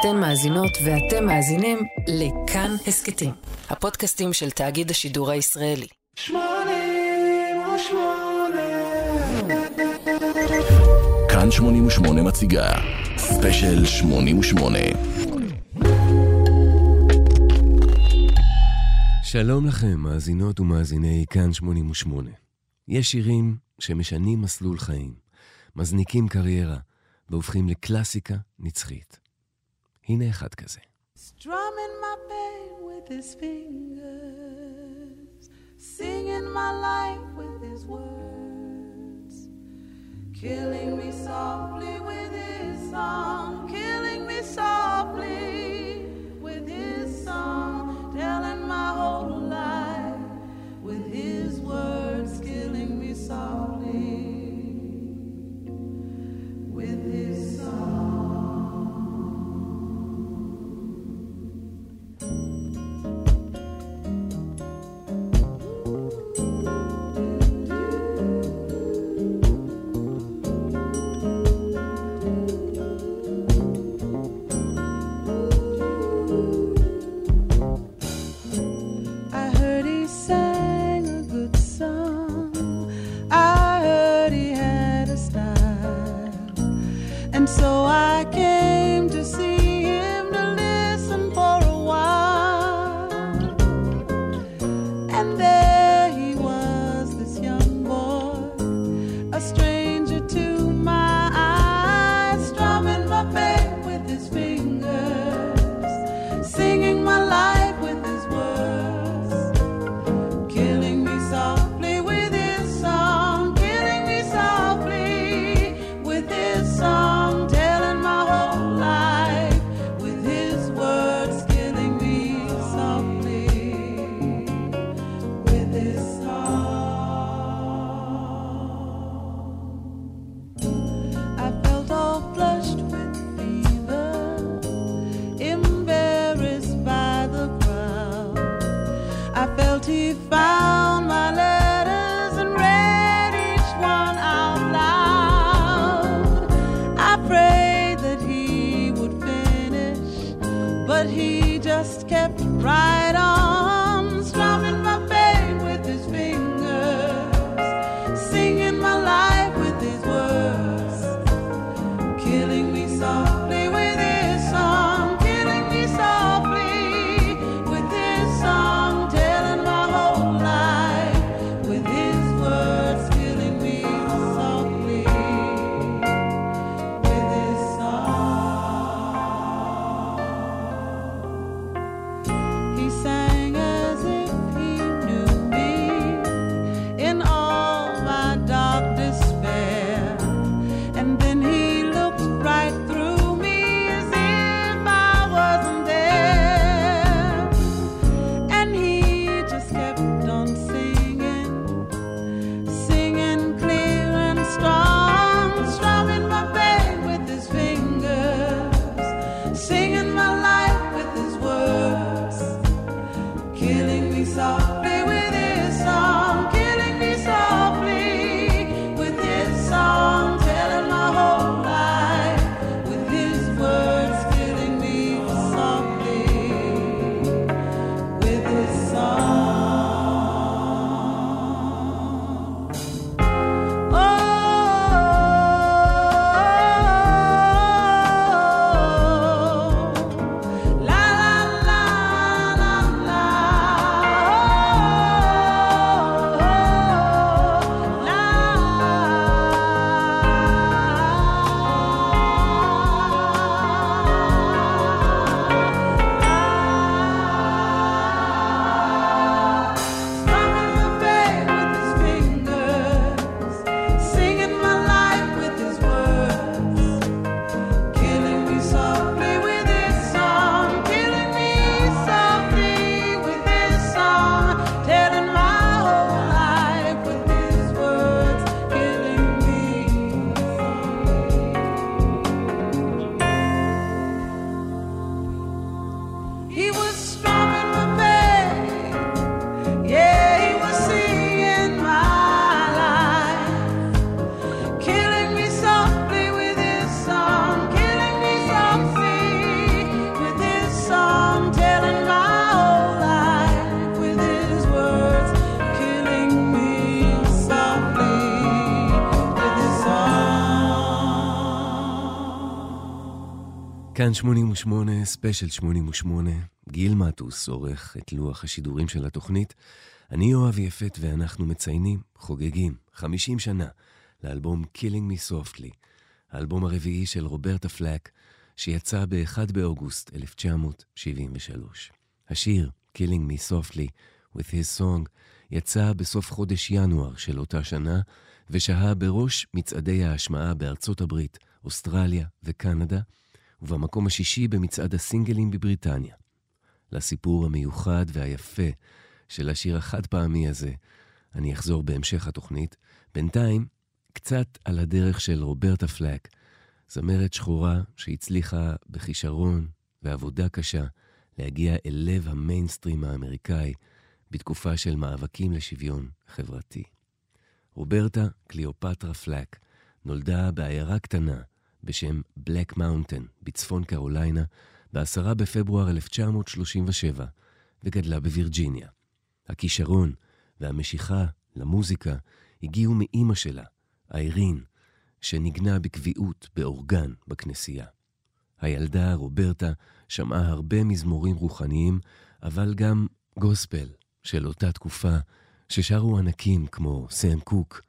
אתן מאזינות ואתם מאזינים לכאן הסקטים, הפודקאסטים של תאגיד השידור הישראלי. 88 כאן 88 מציגה ספיישל 88. שלום לכם מאזינות ומאזיני כאן 88. יש שירים שמשנים מסלול חיים, מזניקים קריירה והופכים לקלאסיקה נצחית. הנה אחד כזה. Strumming my pain with his fingers, singing my life with his words, killing me softly with his song, killing me softly with his song, telling my whole life with his words, killing me softly with his song. כאן 88, ספיישל 88, גיל מטוס עורך את לוח השידורים של התוכנית. אני יואב יפת ואנחנו מציינים, חוגגים, 50 שנה לאלבום Killing Me Softly, האלבום הרביעי של רוברטה פלאק, שיצא ב-1 באוגוסט 1973. השיר Killing Me Softly with His Song יצא בסוף חודש ינואר של אותה שנה, ושהה בראש מצעדי ההשמעה בארצות הברית, אוסטרליה וקנדה, ובמקום השישי במצעד הסינגלים בבריטניה. לסיפור המיוחד והיפה של השיר החד פעמי הזה, אני אחזור בהמשך התוכנית. בינתיים, קצת על הדרך של רוברטה פלאק, זמרת שחורה שהצליחה בכישרון ועבודה קשה להגיע אל לב המיינסטרים האמריקאי בתקופה של מאבקים לשוויון חברתי. רוברטה קליאופטרה פלאק נולדה בעיירה קטנה בשם Black Mountain בצפון קרוליינה ב-10 בפברואר 1937 וגדלה בווירג'יניה. הכישרון והמשיכה למוזיקה הגיעו מאמא שלה, איירין, שנגנה בקביעות באורגן בכנסייה. הילדה רוברטה שמעה הרבה מזמורים רוחניים, אבל גם גוספל של אותה תקופה ששרו ענקים כמו סם קוק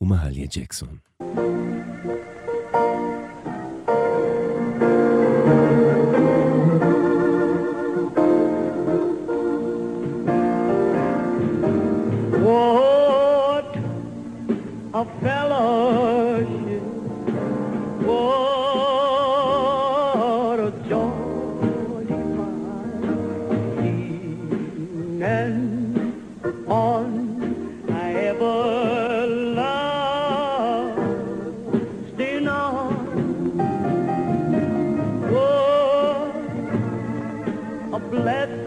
ומהליה ג'קסון. What a fellowship, what a joy divine, and on I ever loved in on, what a blessing.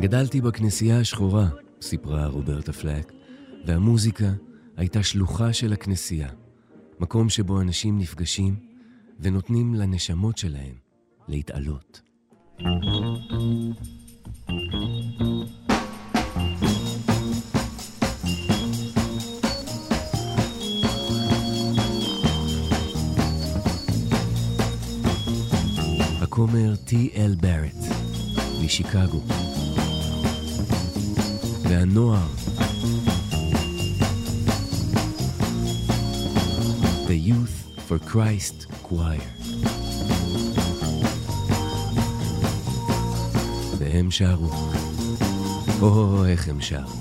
גדלתי בכנסייה השחורה, סיפרה רוברטה פלאק, והמוזיקה הייתה שלוחה של הכנסייה, מקום שבו אנשים נפגשים ונותנים לנשמות שלהם להתעלות. הכומר T.L. ברט משיקגו והנוער The Youth for Christ Choir, והם שרו, או איך הם שרו,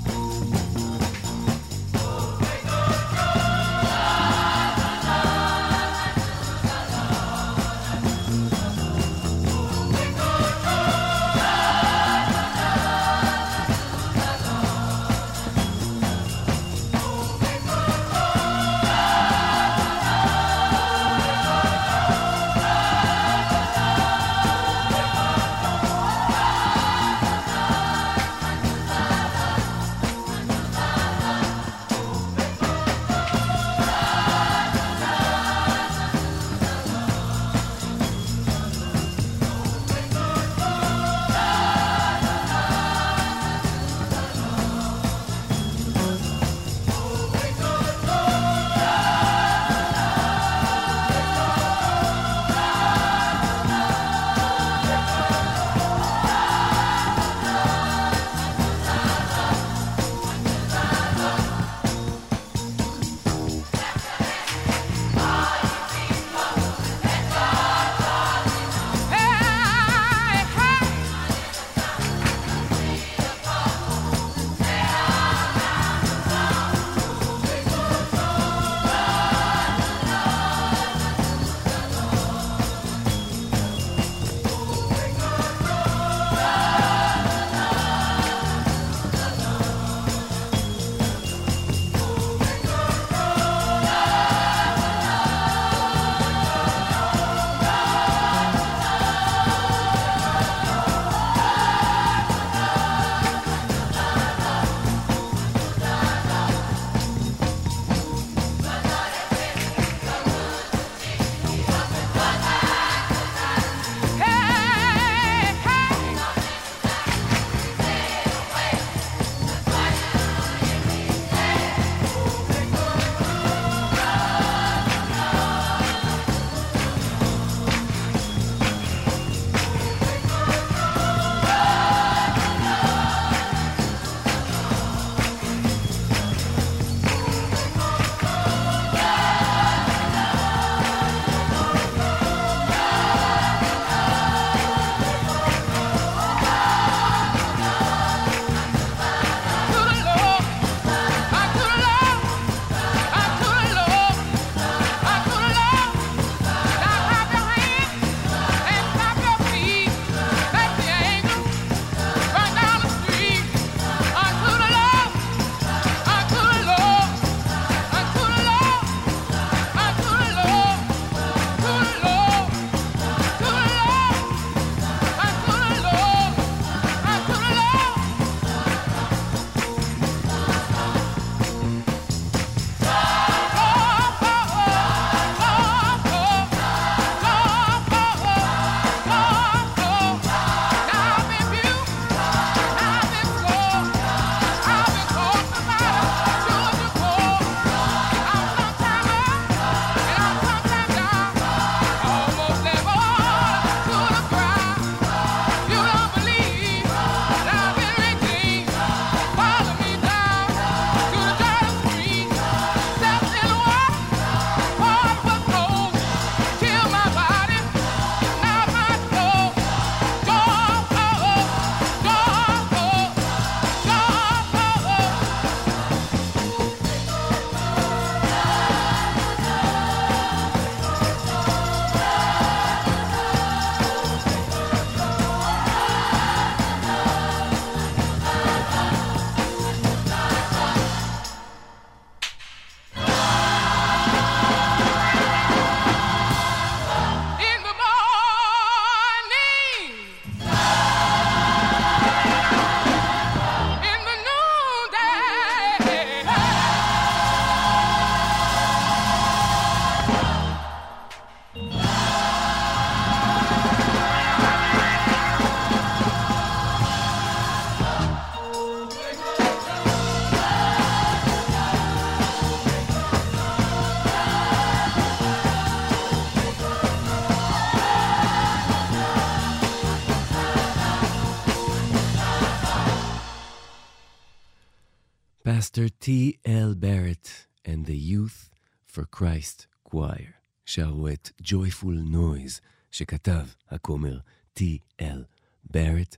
מיסטר טי אל ברט and the Youth for Christ Choir, שרו את Joyful Noise, שכתב הכומר טי אל ברט,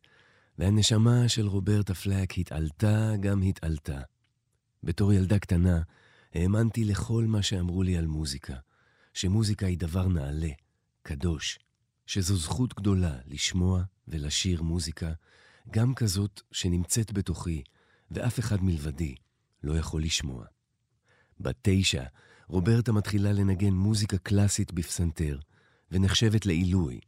והנשמה של רוברטה פלאק התעלתה גם התעלתה. בתור ילדה קטנה האמנתי לכל מה שאמרו לי על מוזיקה, שמוזיקה היא דבר נעלה, קדוש, שזו זכות גדולה לשמוע ולשיר מוזיקה, גם כזאת שנמצאת בתוכי ואף אחד מלבדי לא יכול לשמוע. ב9 רוברטה מתחילה לנגן מוזיקה קלאסית בפסנתר ונחשבת לעילוי.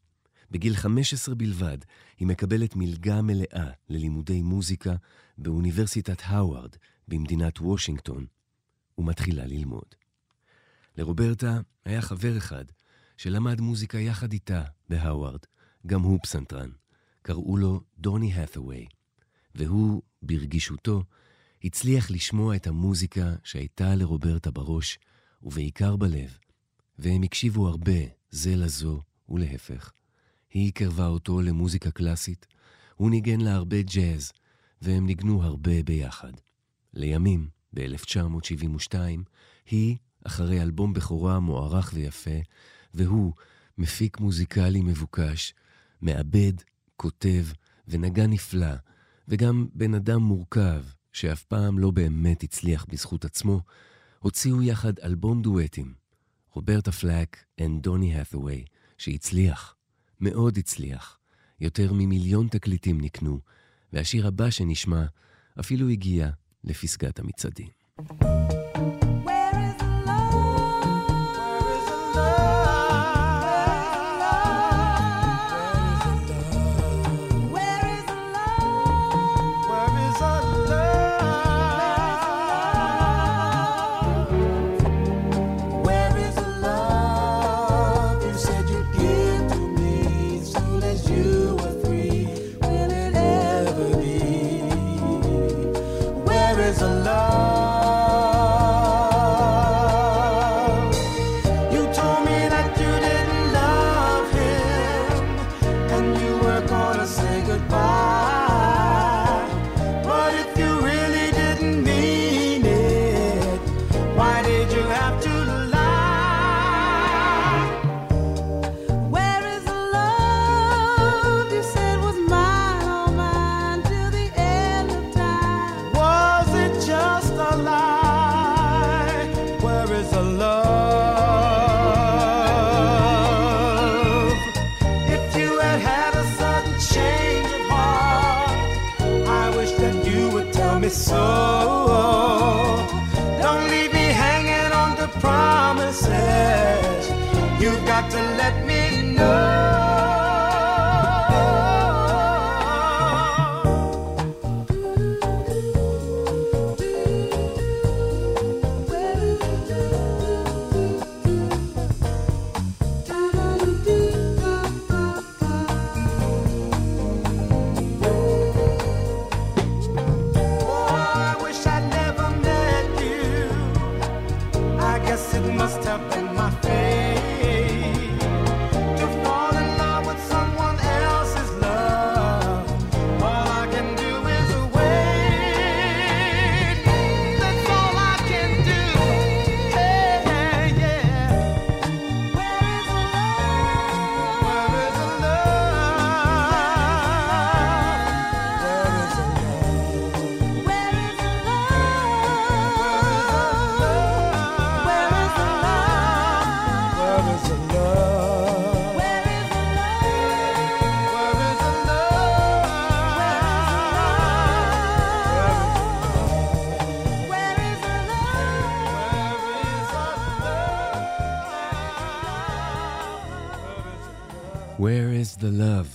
בגיל 15 בלבד היא מקבלת מלגה מלאה ללימודי מוזיקה באוניברסיטת האווארד במדינת וושינגטון, ומתחילה ללמוד. לרוברטה היה חבר אחד שלמד מוזיקה יחד איתה בהאווארד, גם הוא פסנתרן. קראו לו דוני האת'ווי, והוא, ברגישותו, הצליח לשמוע את המוזיקה שהייתה לרוברטה בראש, ובעיקר בלב, והם הקשיבו הרבה זה לזו ולהפך. היא קרבה אותו למוזיקה קלאסית, הוא ניגן לה הרבה ג'אז, והם ניגנו הרבה ביחד. לימים, ב-1972, היא, אחרי אלבום בכורה מוערך ויפה, והוא, מפיק מוזיקלי מבוקש, מעבד, כותב ונגן נפלא, וגם בן אדם מורכב שאף פעם לא באמת הצליח בזכות עצמו, הוציאו יחד אלבום דואטים, רוברטה פלאק ודוני האת'ווי, שהצליח, מאוד הצליח, יותר ממיליון תקליטים נקנו, והשיר הבא שנשמע אפילו הגיע לפסגת המצעדים.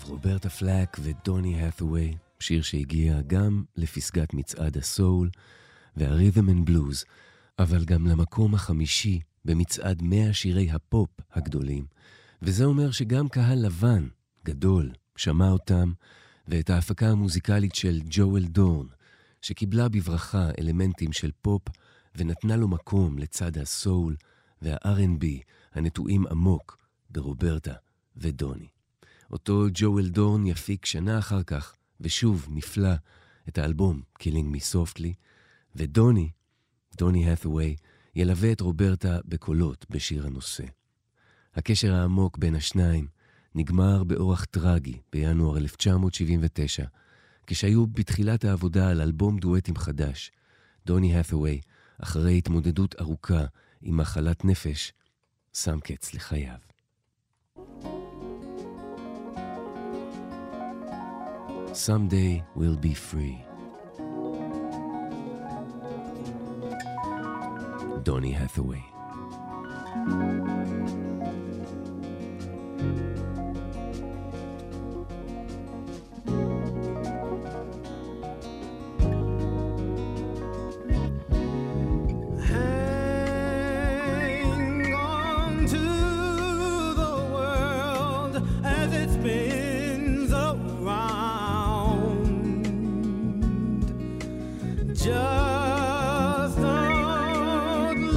רוברטה פלאק ודוני האת'ווי, שיר שהגיע גם לפסגת מצעד הסול והרית'ם אנד בלוז, אבל גם למקום החמישי במצעד 100 שירי הפופ הגדולים, וזה אומר שגם קהל לבן גדול שמע אותם, ואת ההפקה המוזיקלית של ג'ואל דורן, שקיבלה בברכה אלמנטים של פופ ונתנה לו מקום לצד הסול וה-R&B הנטועים עמוק ברוברטה ודוני. אותו ג'ואל דורן יפיק שנה אחר כך, ושוב נפלא, את האלבום Killing Me Softly, ודוני דוני האת'ווי ילווה את רוברטה בקולות בשיר הנושא. הקשר העמוק בין השניים נגמר באורח טרגי בינואר 1979, כשהיו בתחילת העבודה על אלבום דואטים חדש. דוני האת'ווי, אחרי התמודדות ארוכה עם מחלת נפש, שם קץ לחייו. Someday we'll be free. Donnie Hathaway. Hang on to the world as it spins around. Just don't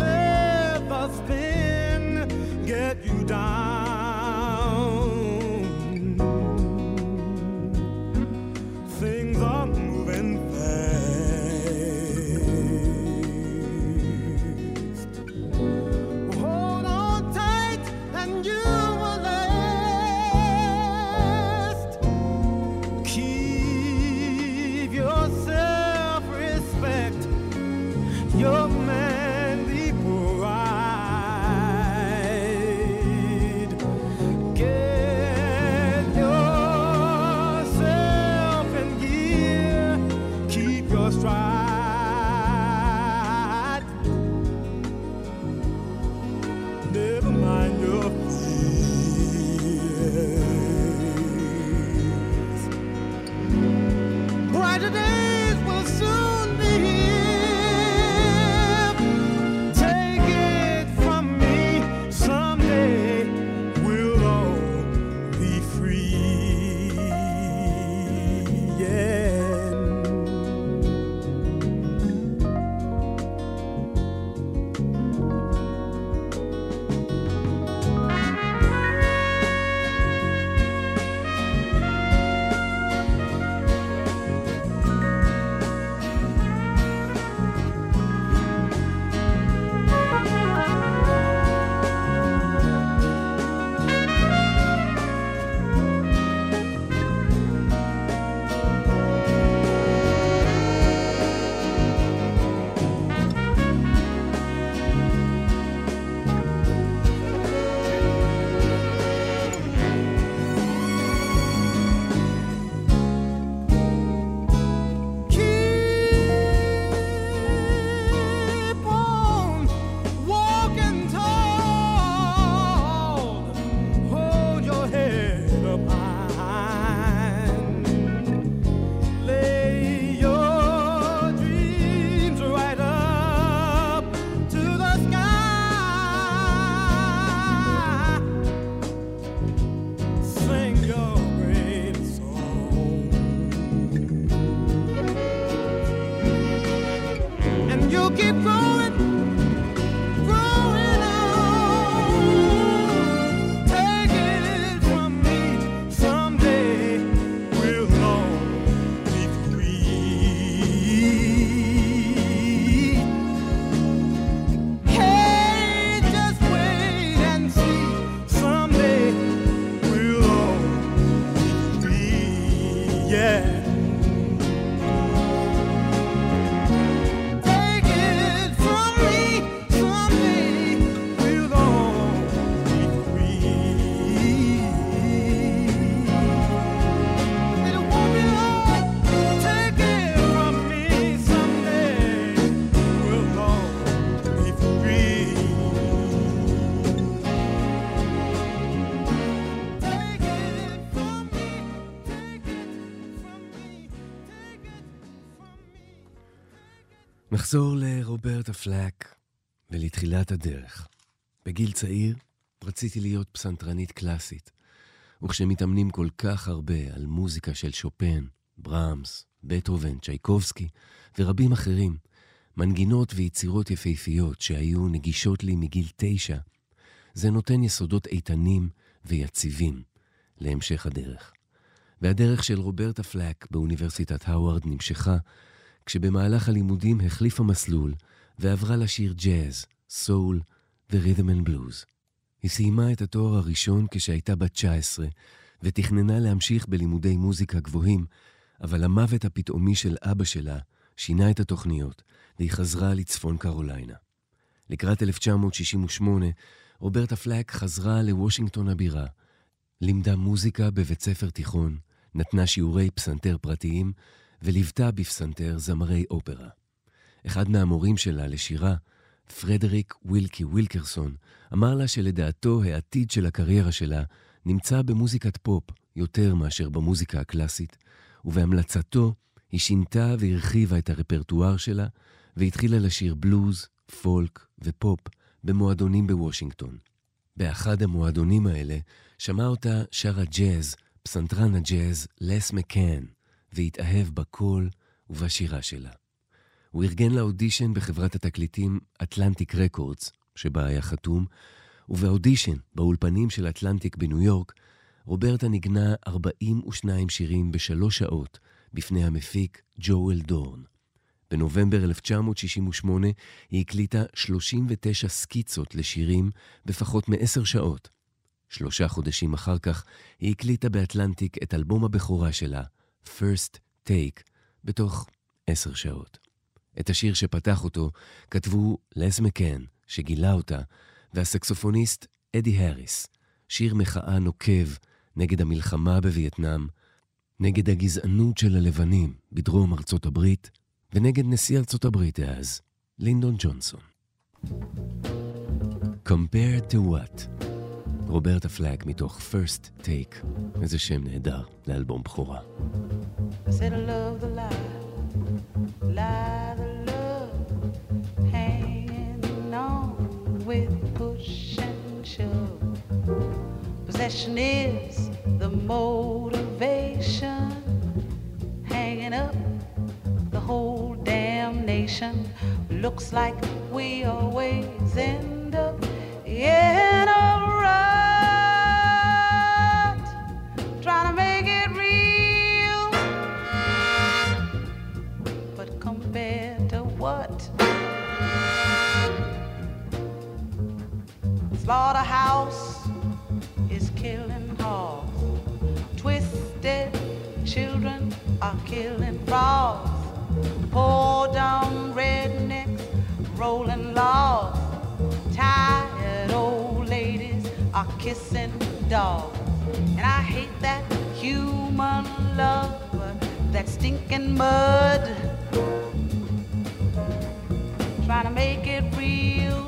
let the spin get you down. Things are moving fast. Hold on tight and you will last. Keep yourself respect. Your man be pride. Get yourself in gear. Keep your stride. Never mind your fears. Brighter days will soon be here. Take it from me, someday we'll all be free. Yeah. Keep on walking tall. Hold your head up high. Lay your dreams right up to the sky. Sing your great song. And you keep growing, growing on. Take it from me, someday we'll all be free. Hey, just wait and see, someday we'll all be free. Yeah. Take it from me, someday we'll all be free. It won't be long. Take it from me, someday we'll all be free. Take it from me, take it from me, take it from me. נחזור לרוברטה פלאק ולתחילת הדרך. בגיל צעיר רציתי להיות פסנתרנית קלאסית, וכשמתאמנים כל כך הרבה על מוזיקה של שופן, ברמס, בטהובן, צ'ייקובסקי ורבים אחרים, מנגינות ויצירות יפהפיות שהיו נגישות לי מגיל 9, זה נותן יסודות איתנים ויציבים להמשך הדרך. והדרך של רוברטה פלאק באוניברסיטת הווארד נמשכה, כשבמהלך הלימודים החליפה מסלול ועברה לשיר ג'אז, סול ורית'ם אנד בלוז. היא סיימה את התואר הראשון כשהייתה בת 19, ותכננה להמשיך בלימודי מוזיקה גבוהים, אבל המוות הפתאומי של אבא שלה שינה את התוכניות, והיא חזרה לצפון קרוליינה. לקראת 1968, רוברטה פלאק חזרה לוושינגטון הבירה, לימדה מוזיקה בבית ספר תיכון, נתנה שיעורי פסנתר פרטיים, וליוותה בפסנתר זמרי אופרה. אחד מהמורים שלה לשירה, פרדריק וילקי וילקרסון, אמר לה שלדעתו העתיד של הקריירה שלה נמצא במוזיקת פופ יותר מאשר במוזיקה הקלאסית, ובהמלצתו היא שינתה והרחיבה את הרפרטואר שלה, והתחילה לשיר בלוז, פולק ופופ במועדונים בוושינגטון. באחד המועדונים האלה שמע אותה שרה ג'אז, פסנתרן הג'אז, לס מקאן, והתאהב בקול ובשירה שלה. הוא ארגן לאודישן בחברת התקליטים Atlantic Records, שבה היה חתום, ובאודישן, באולפנים של אטלנטיק בניו יורק, רוברטה נגנה 42 שירים בשלוש שעות בפני המפיק ג'ואל דורן. בנובמבר 1968 היא הקליטה 39 סקיצות לשירים בפחות מ10 שעות. 3 חודשים אחר כך היא הקליטה באטלנטיק את אלבום הבכורה שלה, First Take, בתוך 10 שעות. את השיר שפתח אותו כתבו לס מקאן, שגילה אותה, והסקסופוניסט אדי האריס, שיר מחאה נוקב נגד המלחמה בווייטנאם, נגד הגזענות של הלבנים בדרום ארצות הברית, ונגד נשיא ארצות הברית אז, לינדון ג'ונסון. Compared to what? רוברטה פלאק מתוך First Take, איזה שם נהדר לאלבום בחורה. I said I love the life, lie the love, hanging on with push and shove. Possession is the motivation, hanging up the whole damn nation. Looks like we always end up in a rut, trying to make it real. But compared to what? Slaughterhouse is killing hogs. Twisted children are killing frogs. Poor dumb rednecks rolling logs. Tired old ladies are kissing dogs. And I hate that human love, that stinking mud, trying to make it real.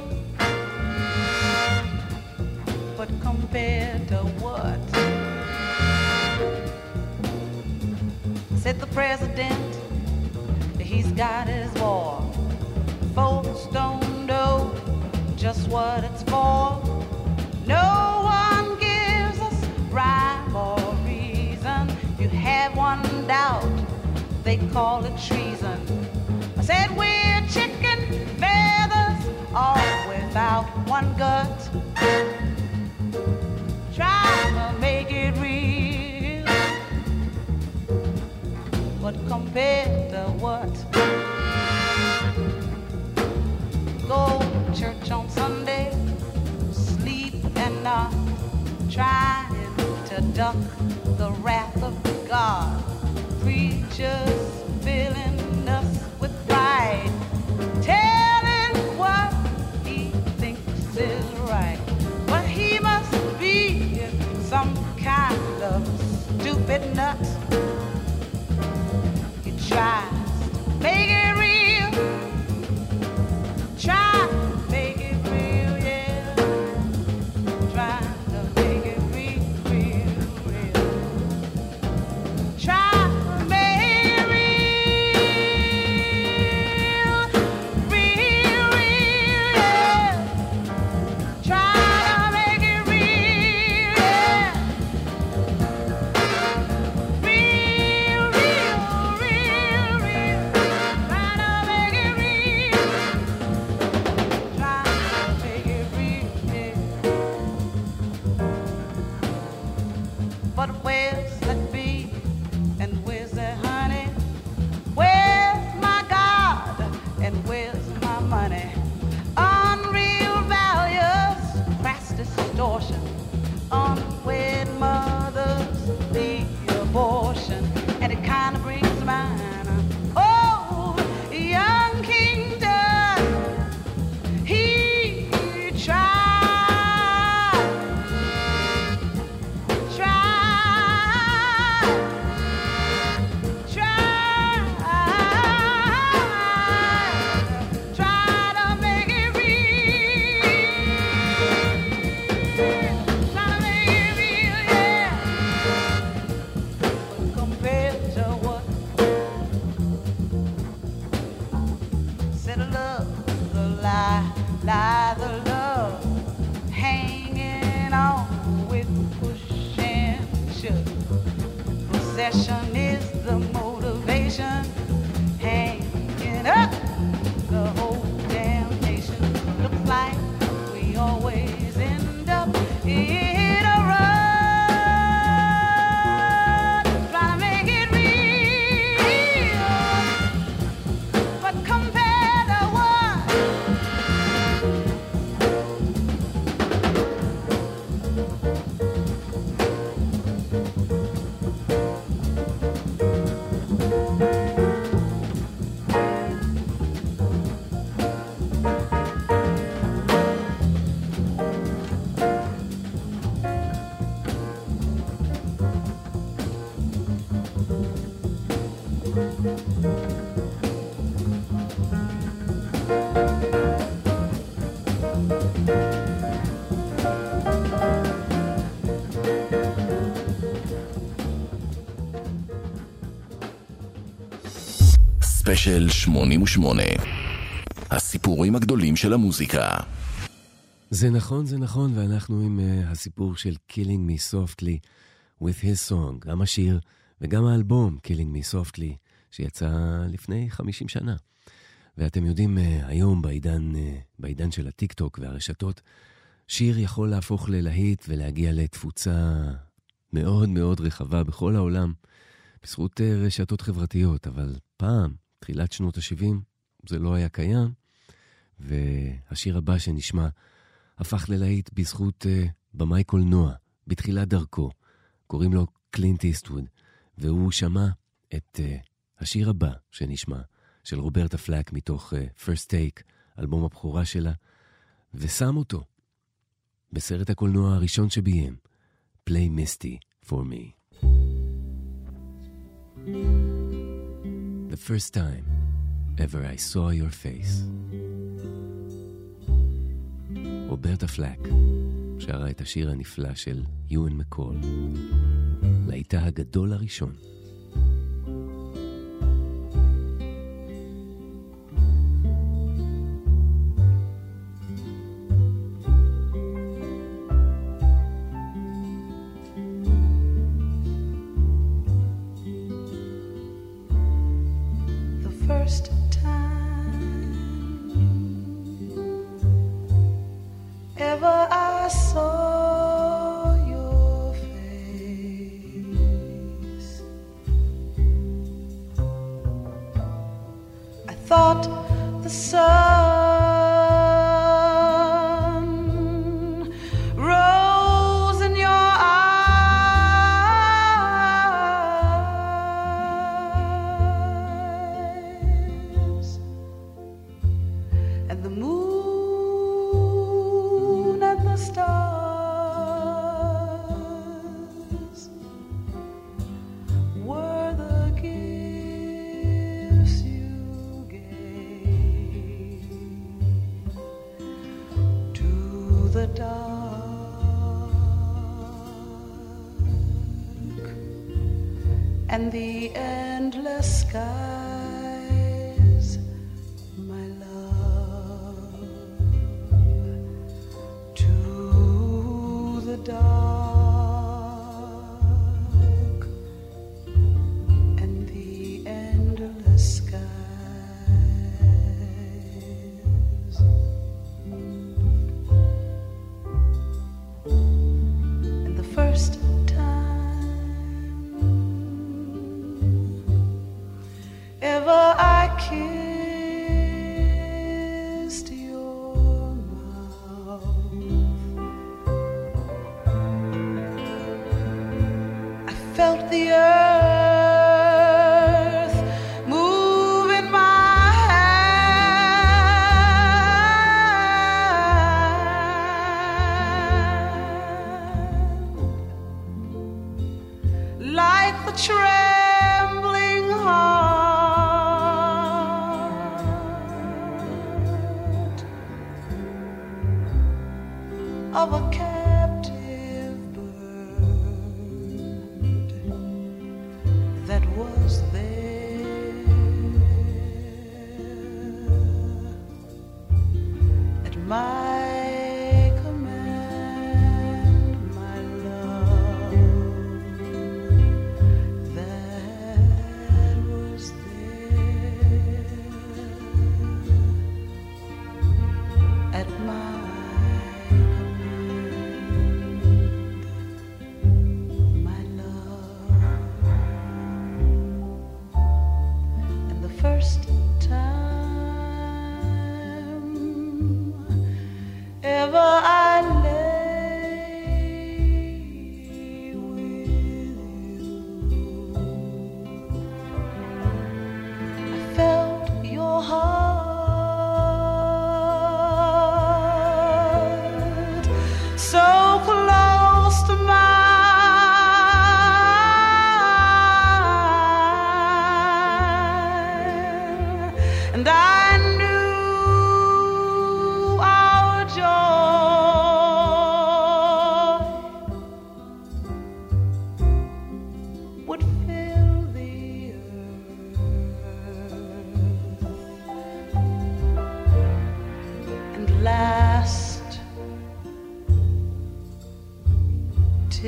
But compared to what? Said the president, he's got his war. Folks don't know just what it's for. No one gives us rhyme or reason. If you have one doubt, they call it treason. I said we're chicken feathers, all without one gut, trying to make it real. But compared to what? Go church on Sunday, sleep and not, trying to duck the wrath of God. Preachers filling us with pride, telling what he thinks is right. But he must be some kind of stupid nut. He tries to make it real, tries to make it real, yeah, tries to make it real, tries to make it real, yeah, tries to make it real, yeah, real, tries to make it real, try to make it real, yeah. But where's that bee and where's that honey? Where's my God and where's my money? Passion is the motivation, hanging up the whole damn nation. Looks like we always end up in a rut, trying to make it real, but compared to what? ספיישל 88, הסיפורים הגדולים של המוזיקה. זה נכון, זה נכון, ואנחנו עם הסיפור של Killing Me Softly with His Song, גם השיר וגם האלבום Killing Me Softly, שיצא לפני 50 שנה. ואתם יודעים, היום בעידן של הטיק-טוק והרשתות, שיר יכול להפוך ללהיט ולהגיע לתפוצה מאוד מאוד רחבה בכל העולם, בזכות רשתות חברתיות, אבל פעם, תחילת שנות ה-70, זה לא היה קיים, והשיר הבא שנשמע הפך ללהיט בזכות במאי קולנוע, בתחילת דרכו, קוראים לו קלינט איסטווד, והוא שמע את השיר הבא שנשמע, של רוברטה פלאק מתוך First Take, אלבום הבכורה שלה, ושם אותו בסרט הקולנוע הראשון שביים, Play Misty for Me. The first time ever I saw your face. רוברטה פלאק שרה את השיר הנפלא של יואן מקול, להיטה הגדול הראשון. First time ever I saw your face, I thought the sun rose in your and the endless skies, my love, to the dark and the endless skies. And the first that till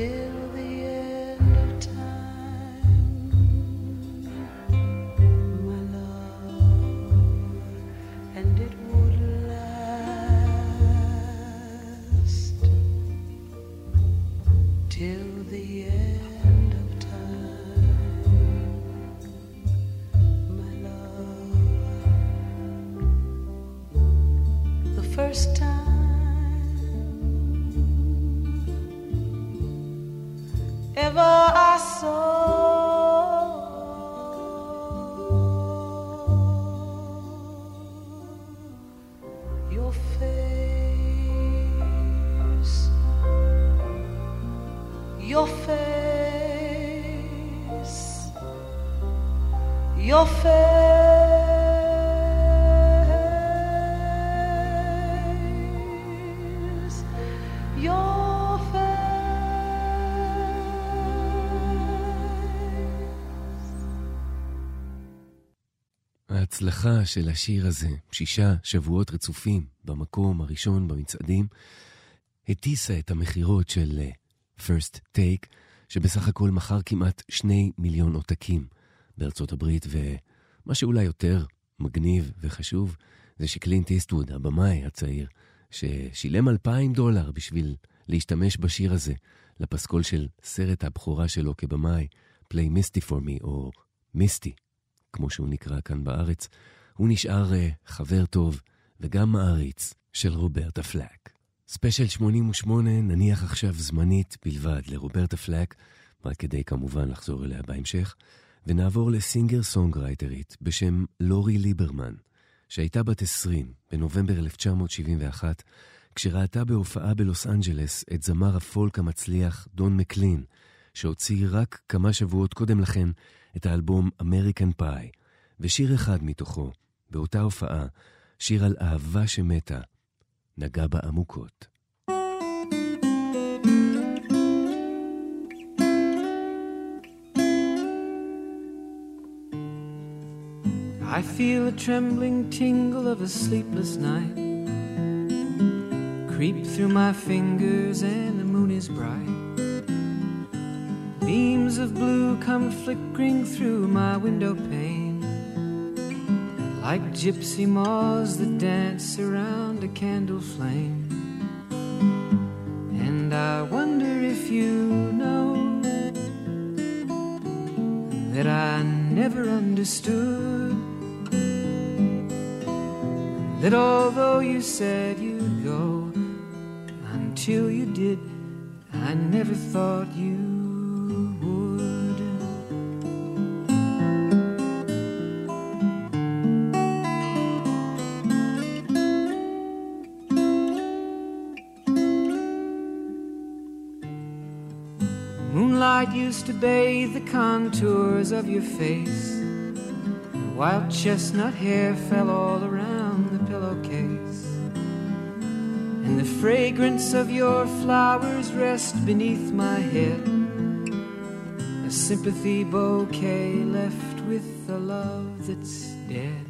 the end of time, my love, and it would last till the end of time, my love, the first time. ההצלחה של השיר הזה, 6 שבועות רצופים במקום הראשון במצעדים, הטיסה את המחירות של First Take, שבסך הכל מחר כמעט 2 מיליון עותקים בארצות הברית, ומה שאולי יותר מגניב וחשוב, זה שקלינט איסטווד, הבמאי הצעיר, ששילם $2,000 בשביל להשתמש בשיר הזה, לפסקול של סרט הבכורה שלו כבמאי, Play Misty for Me, או מיסטי, כמו שהוא נקרא כאן בארץ, הוא נשאר חבר טוב וגם מעריץ של רוברטה פלאק. ספיישל 88 נניח עכשיו זמנית בלבד לרוברטה פלאק, רק כדי כמובן לחזור אליה בהמשך, ונעבור לסינגר סונגרייטרית בשם לורי ליברמן, שהייתה בת 20 בנובמבר 1971, כשראתה בהופעה בלוס אנג'לס את זמר הפולק המצליח דון מקלין, שהוציא רק כמה שבועות קודם לכן את האלבום American Pie, ושיר אחד מתוכו, באותה הופעה, שיר על אהבה שמתה, נגע בה עמוקות. I feel a trembling tingle of a sleepless night creep through my fingers and the moon is bright. Beams of blue come flickering through my window pane, like gypsy moths that dance around a candle flame. And I wonder if you know that I never understood, that although you said you'd go, until you did, I never thought you used to bathe the contours of your face. Wild chestnut hair fell all around the pillowcase, and the fragrance of your flowers rest beneath my head, a sympathy bouquet left with the love that's dead.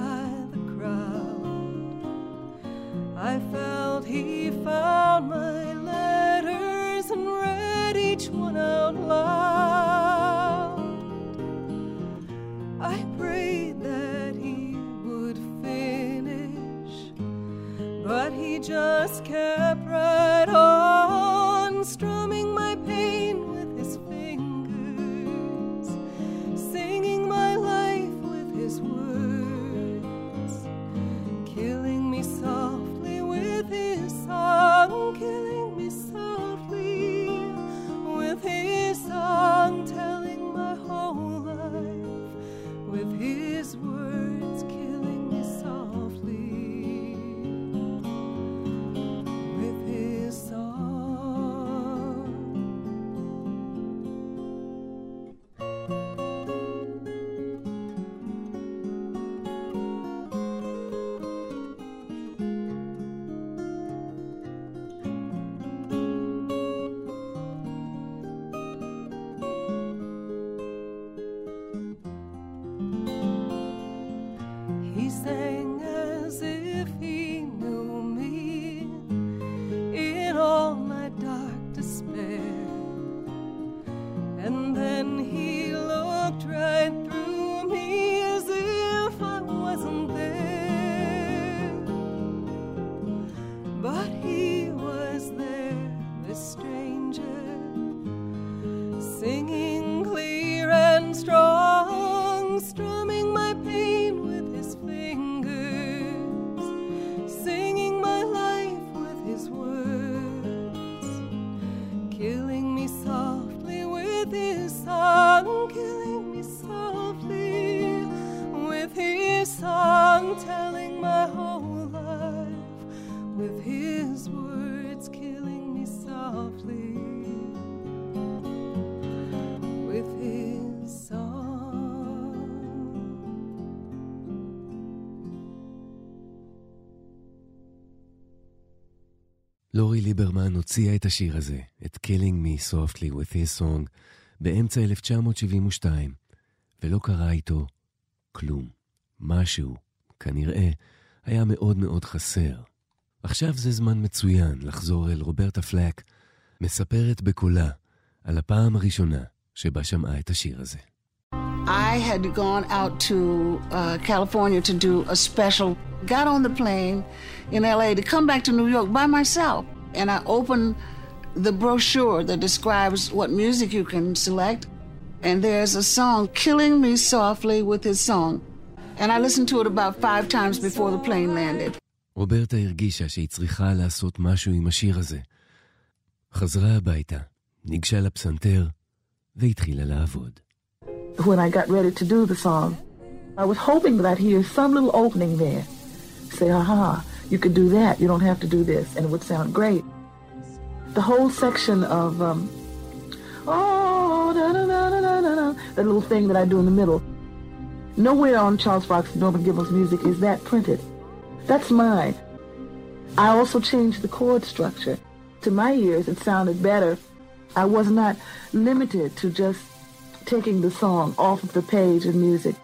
by the crowd. I felt he found my letters and read each one out loud. I prayed that he would finish, but he just kept right on, strumming my pain with his fingers, singing my life with his words, killing me softly with his song, killing me softly with his song, telling my whole life with his words, killing me softly with his song. Sang as if he knew me in all my dark despair, and then he looked right through me as if I wasn't there. But he was there, this stranger, singing clear and strong, strumming my pain with his fingers, singing my life with his words, killing me softly with his song, killing me softly with his song, telling my whole life with his words, killing me softly with his song. לורי ליברמן הוציאה את השיר הזה, את Killing Me Softly With His Song, באמצע 1972, ולא קרה איתו כלום. משהו, כנראה, היה מאוד מאוד חסר. עכשיו זה זמן מצוין לחזור אל רוברטה פלאק, מספרת בקולה על הפעם הראשונה שבה שמעה את השיר הזה. I had gone out to California to do a special. Got on the plane in LA to come back to New York by myself. And I opened the brochure that describes what music you can select. And there's a song, Killing Me Softly with His Song. And I listened to it about 5 times before the plane landed. רוברטה הרגישה שהיא צריכה לעשות משהו עם השיר הזה. חזרה הביתה, ניגשה לפסנתר, והתחילה לעבוד. When I got ready to do the song, I was hoping that he had some little opening there. Say, aha, you could do that, you don't have to do this, and it would sound great. The whole section of, oh, da-da-da-da-da-da, that little thing that I do in the middle. Nowhere on Charles Fox and Norman Gimbel's music is that printed. That's mine. I also changed the chord structure. To my ears, it sounded better. I was not limited to just taking the song off of the page of music.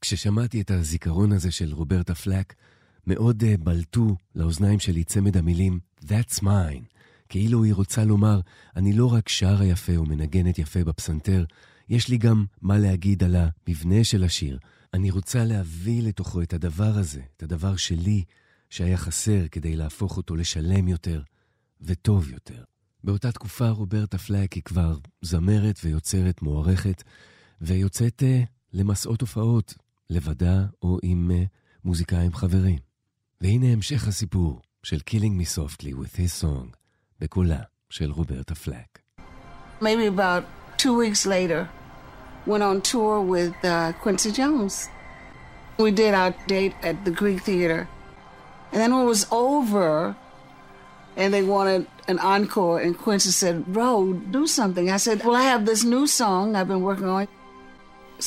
כששמעתי את הזיכרון הזה של רוברטה פלאק, מאוד בלטו לאוזניים שלי צמד המילים That's mine, כאילו היא רוצה לומר, אני לא רק שרה יפה או מנגנת יפה בפסנתר, יש לי גם מה להגיד על המבנה של השיר. אני רוצה להביא לתוכו את הדבר הזה, את הדבר שלי, שהיה חסר כדי להפוך אותו לשלם יותר וטוב יותר. באותה תקופה רוברטה פלאק היא כבר זמרת ויוצרת מוערכת, ויוצאת למסעות הופעות, לבדה או עם מוזיקאים חברים. והנה המשך הסיפור של Killing Me Softly with His Song, בקולה של רוברטה פלאק. Maybe about 2 weeks later, went on tour with Quincy Jones. We did our date at the Greek Theater. And then when it was over, and they wanted an encore, and Quincy said, bro, do something. I said, well, I have this new song I've been working on.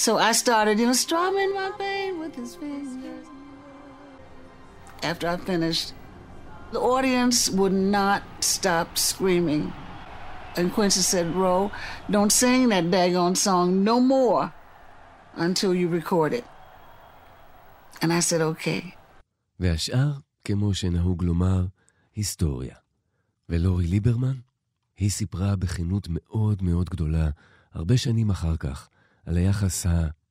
So I started, you know, strumming my pain with his fingers. After I finished, the audience would not stop screaming. And Quincy said, Ro, don't sing that daggone song no more until you record it. And I said, okay. והשאר, כמו שנהוג לומר, היסטוריה. ולורי ליברמן, היא סיפרה בכנות מאוד מאוד גדולה, הרבה שנים אחר כך, על היחס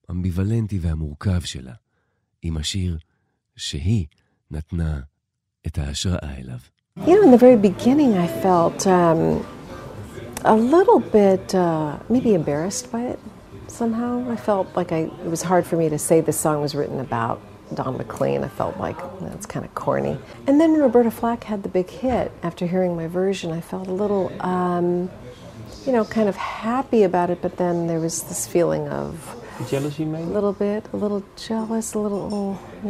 האמביוולנטי והמורכב שלה, עם השיר שהיא נתנה את ההשראה אליו. You know, in the very beginning I felt a little bit maybe embarrassed by it somehow. I felt like it was hard for me to say this song was written about Don McLean. I felt like that's kind of corny. And then when Roberta Flack had the big hit, after hearing my version, I felt a little, you know, kind of happy about it, but then there was this feeling of jealousy, maybe? A little jealous, a little,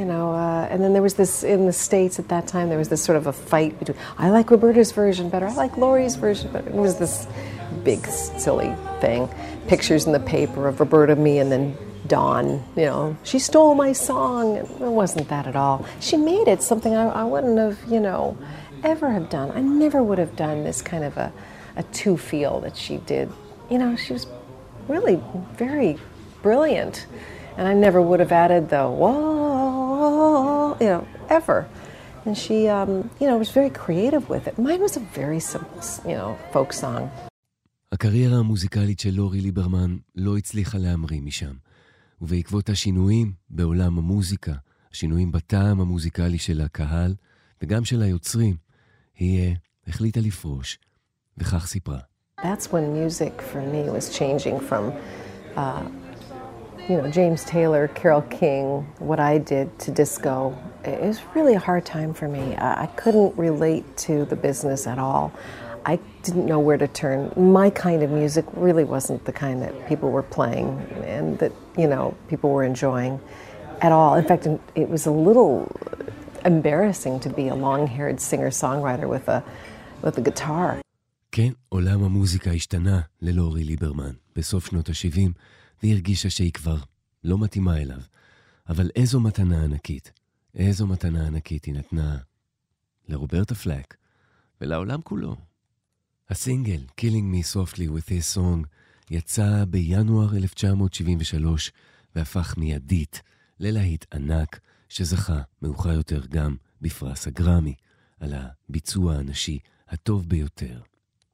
you know, and then there was this, in the States at that time, there was this sort of a fight between, I like Roberta's version better, I like Lori's version better. It was this big, silly thing. Pictures in the paper of Roberta, me, and then Don, you know, she stole my song. It wasn't that at all. She made it something I wouldn't have, you know, ever have done. I never would have done this kind of a two-feel that she did. You know, she was really very brilliant. And I never would have added the, whoa, you know, ever. And she, you know, was very creative with it. Mine was a very simple, you know, folk song. הקריירה המוזיקלית של לורי ליברמן לא הצליחה להמריא משם. ובעקבות השינויים בעולם המוזיקה, השינויים בטעם המוזיקלי של הקהל, וגם של היוצרים, היא החליטה לפרוש, וכך סיפרה. That's when music for me was changing from, you know, James Taylor, Carole King, what I did to disco. It was really a hard time for me. I couldn't relate to the business at all. I didn't know where to turn. My kind of music really wasn't the kind that people were playing and that, you know, people were enjoying at all. In fact, it was a little embarrassing to be a long-haired singer-songwriter with a guitar. כן, עולם המוזיקה השתנה ללורי ליברמן בסוף שנות ה-70, והיא הרגישה שהיא כבר לא מתאימה אליו. אבל איזו מתנה ענקית, איזו מתנה ענקית היא נתנה לרוברטה פלאק ולעולם כולו. הסינגל, Killing Me Softly with His Song, יצא בינואר 1973 והפך מיידית ללהיט ענק שזכה מאוחר יותר גם בפרס הגרמי על הביצוע הנשי הטוב ביותר.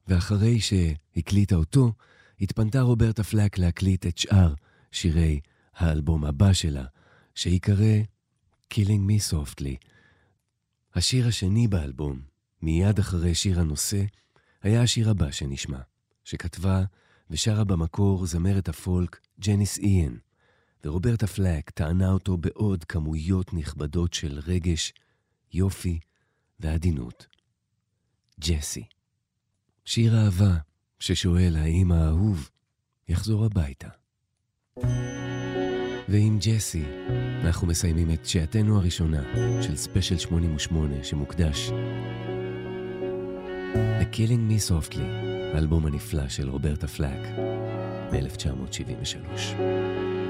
ואחרי שהקליטה אותו, התפנתה רוברטה פלאק להקליט את שאר שירי האלבום הבא שלה, שיקרא Killing Me Softly. השיר השני באלבום, מיד אחרי שיר הנושא, היה השיר הבא שנשמע, שכתבה ושרה במקור זמרת הפולק ג'ניס איאן, ורוברטה פלאק טענה אותו בעוד כמויות נכבדות של רגש, יופי ועדינות. ג'סי. שיר אהבה ששואל האם האהוב יחזור הביתה. ועם ג'סי אנחנו מסיימים את שעתנו הראשונה של ספשייל 88 שמוקדש ל-Killing Me Softly, האלבום הנפלא של רוברטה פלאק מ-1973.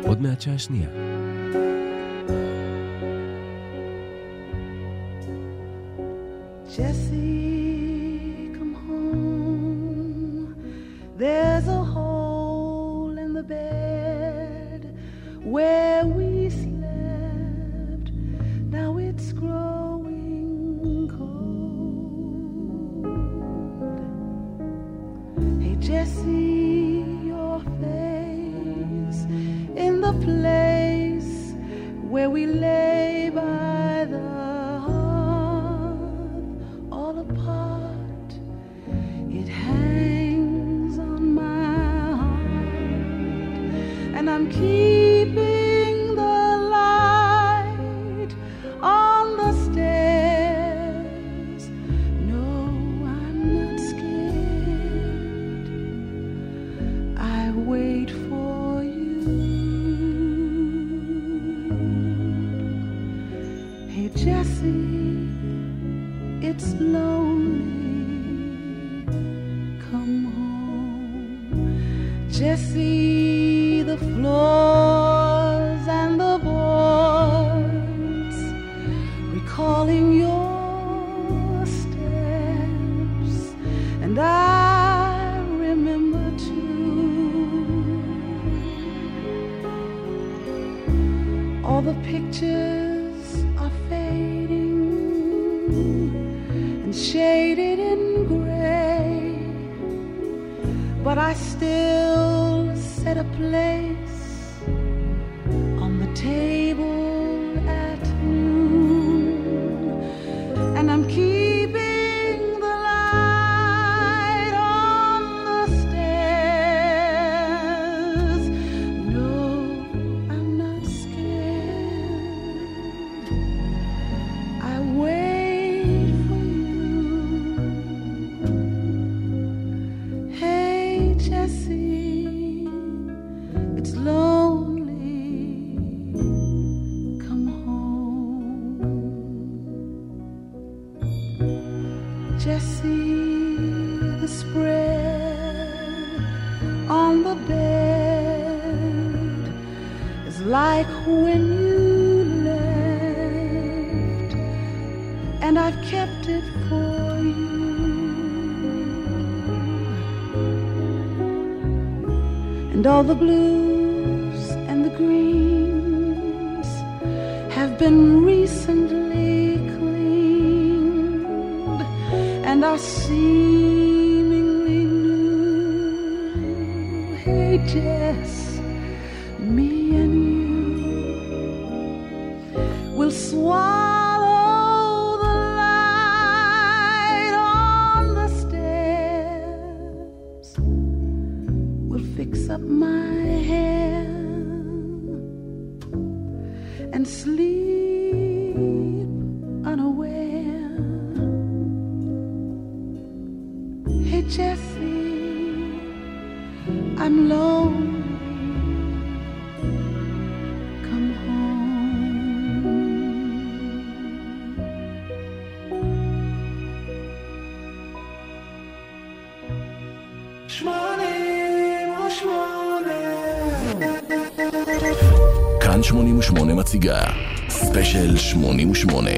עוד מעט שעה שנייה. ג'סי, there's a hole in the bed where we slept. Now it's growing cold. Hey, Jesse, your face in the place where we lay by the hearth, all apart. It hangs and I'm keeping the light on the stairs. No, I'm not scared. I wait for you. Hey, Jesse, it's lonely. Come home, Jesse. The floors and the boards recalling your steps, and I remember too. All the pictures are fading and shaded in gray, but I still set a place on the table at noon, and I'm keeping the light on the stairs. No, I'm not scared. I wait for you. Hey, Jesse, like when you left, and I've kept it for you. And all the blues and the greens have been recently cleaned, and are seemingly new. Hey, Jess, me and you will swallow the light on the stairs. Will fix up my hair and sleep unaware. Hey, Jesse, I'm lonely. כאן 88 מציגה ספשייל 88.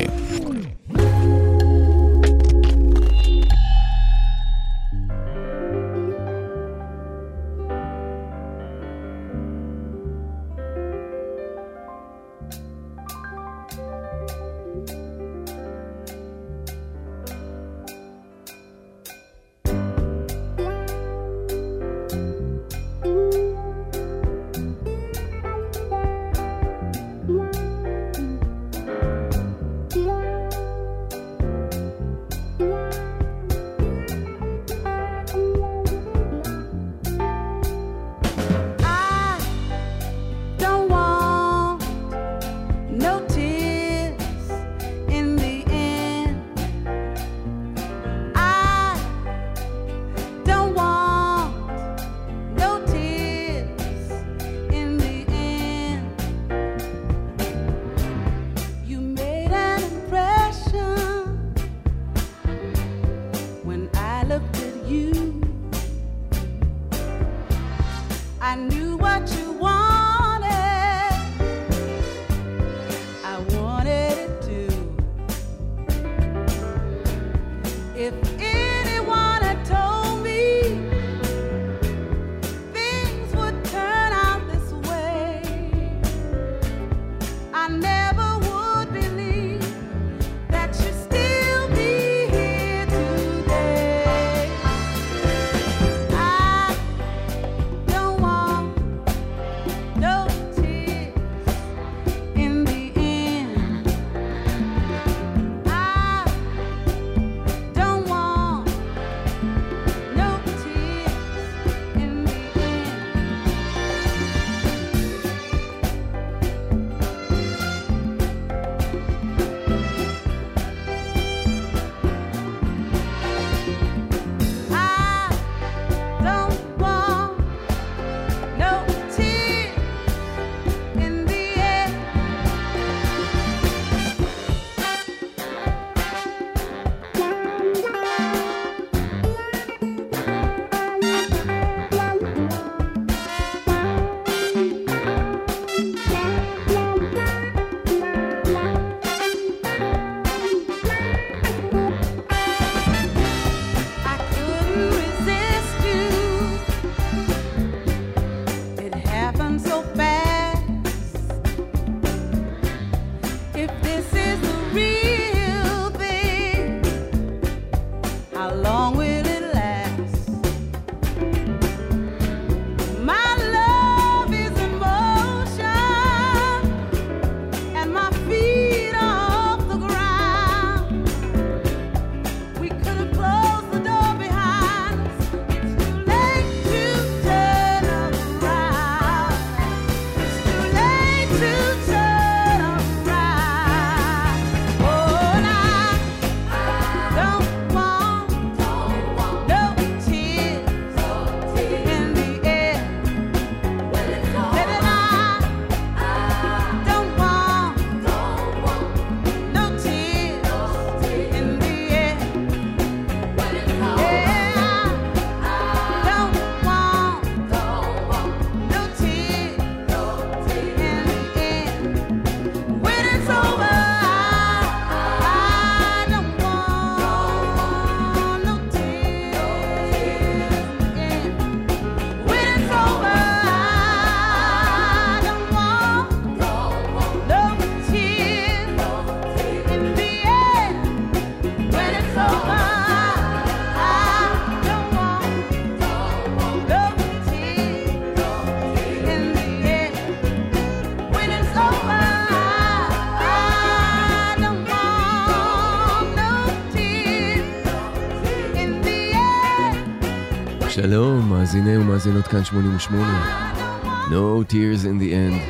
שלום, מאזיני ומאזינות כאן 88. No Tears in the End,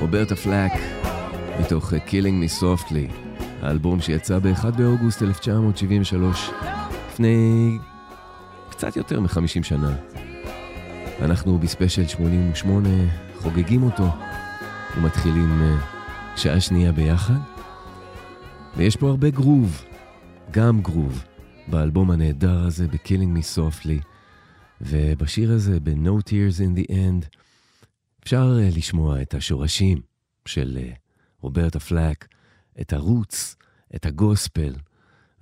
רוברטה פלאק, מתוך Killing Me Softly, האלבום שיצא ב-1 באוגוסט 1973, לפני קצת יותר מ-50 שנה. אנחנו בספיישל 88, חוגגים אותו, ומתחילים שעה שנייה ביחד. ויש פה הרבה גרוב, גם גרוב, באלבום הנהדר הזה, ב-Killing Me Softly, ובשיר הזה, ב-No Tears in the End, אפשר לשמוע את השורשים של רוברטה פלאק, את הרוץ, את הגוספל,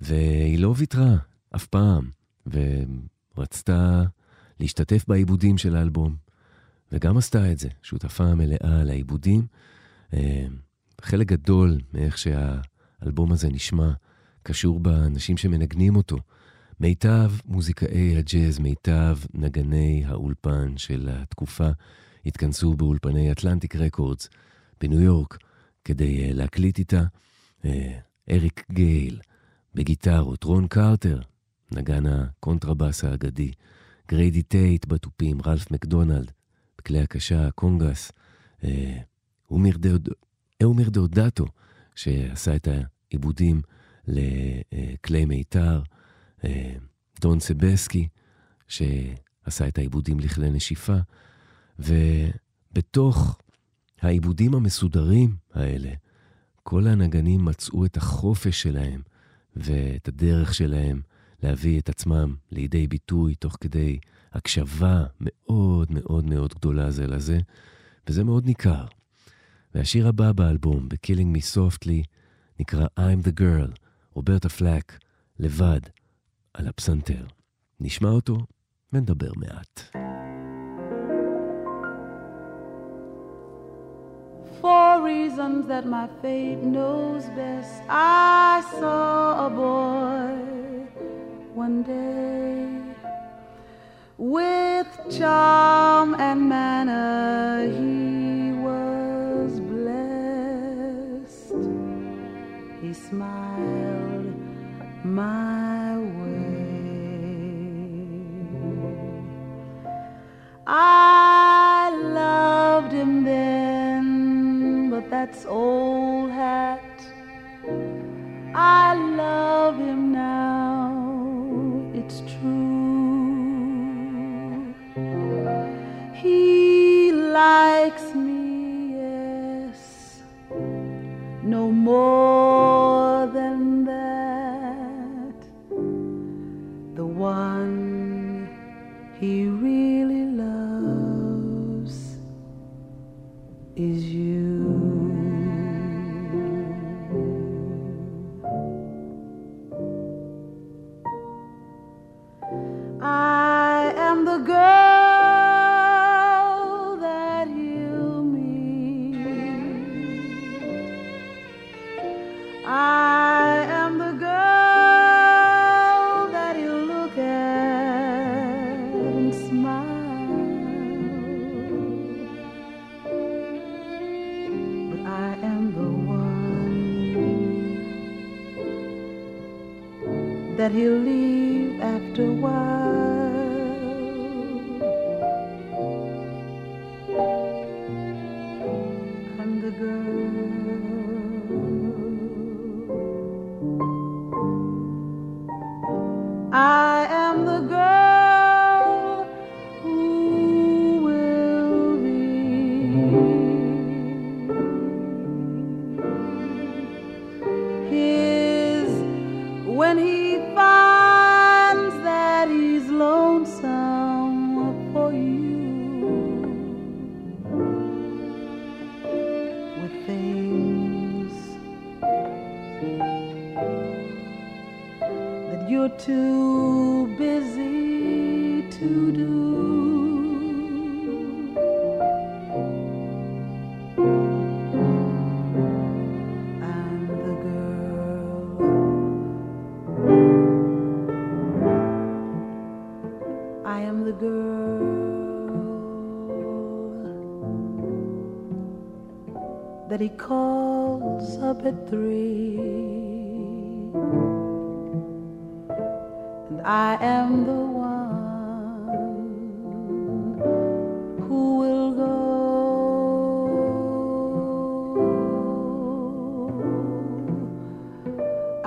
והיא לא ויתרה אף פעם, ורצתה להשתתף בעיבודים של האלבום, וגם עשתה את זה, שותפה מלאה לעיבודים. חלק גדול מאיך שהאלבום הזה נשמע, קשור באנשים שמנגנים אותו. מיטב מוזיקאי הג'אז, מיטב נגני האולפן של התקופה, התכנסו באולפני Atlantic Records בניו יורק כדי להקליט איתה. אריק גייל בגיטרות, רון קארטר, נגן הקונטרבאס האגדי, גריידי טייט בתופים, רלף מקדונלד בכלי הקשה, הקונגס, אומר דאודאטו שעשה את העיבודים לכלי מיתר, דון סבסקי שעשה את העיבודים לכלי נשיפה. ובתוך העיבודים המסודרים האלה, כל הנגנים מצאו את החופש שלהם ואת הדרך שלהם להביא את עצמם לידי ביטוי, תוך כדי הקשבה מאוד מאוד מאוד גדולה זה לזה, וזה מאוד ניכר. והשיר הבא באלבום, ב-Killing Me Softly, נקרא I'm the Girl, רוברטה פלאק, לבד, על הפסנתר. נשמע אותו ונדבר מעט. For reasons that my fate knows best, I saw a boy one day. With charm and manner he was blessed. He smiled my way. I loved him then, but that's old hat. I love him now, it's true. He likes me, yes, no more than that. One he really loves is you. I am the girl that you mean. I am the girl that he'll leave after a while. I'm the girl. I am the girl who will be his when he finds that he's lonesome for you with things that you're too busy to do. That he calls up at 3, and I am the one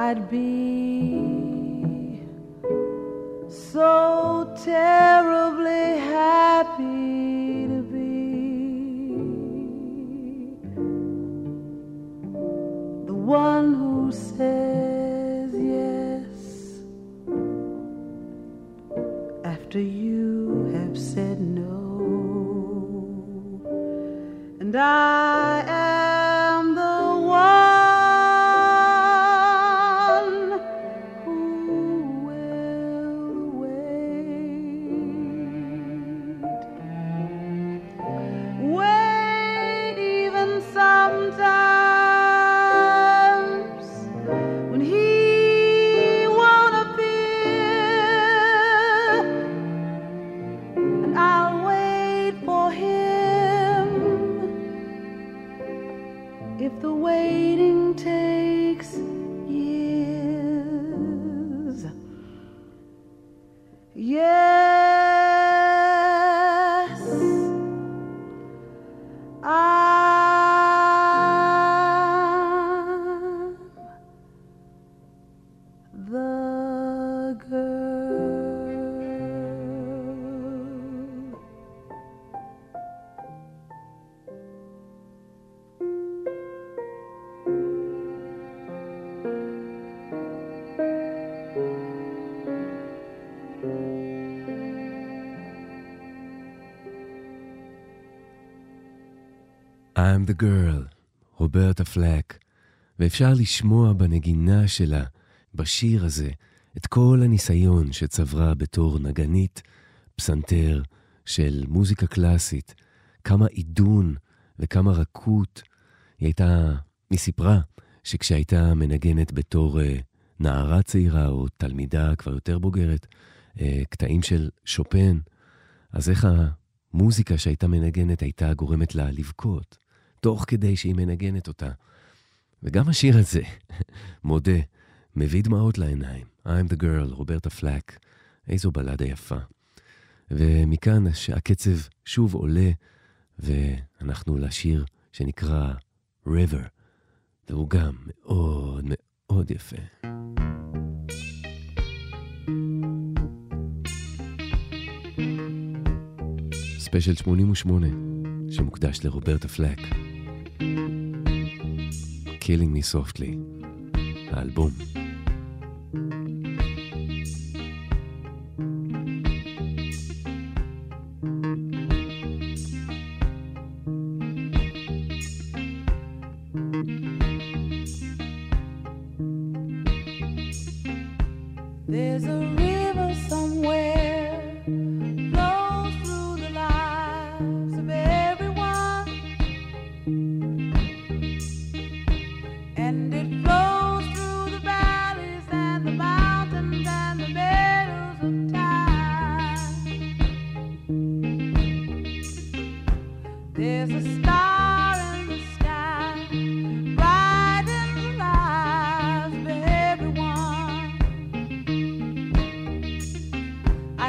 I'd be so terribly happy to be the one who says yes after you have said no, and I am the one I'm the girl, רוברטה פלאק, ואפשר לשמוע בנגינה שלה, בשיר הזה, את כל הניסיון שצברה בתור נגנית, פסנתר של מוזיקה קלאסית, כמה עידון וכמה רכות. היא סיפרה שכשהייתה מנגנת בתור נערה צעירה או תלמידה כבר יותר בוגרת, קטעים של שופן, אז איך המוזיקה שהייתה מנגנת הייתה גורמת לה לבכות? תוך כדי שהיא מנגנת אותה. וגם השיר הזה, מודה, מביא דמעות לעיניים. I'm the girl, רוברטה פלאק. איזו בלדה יפה. ומכאן הקצב שוב עולה, ואנחנו לשיר שנקרא River, והוא גם מאוד מאוד יפה. ספיישל 88, שמוקדש לרוברטה פלאק. Killing Me Softly, האלבום. There's a river somewhere flows through the lives of everyone, and it flows through the valleys and the mountains and the meadows of time. There's a star in the sky, brightens the lives of everyone. I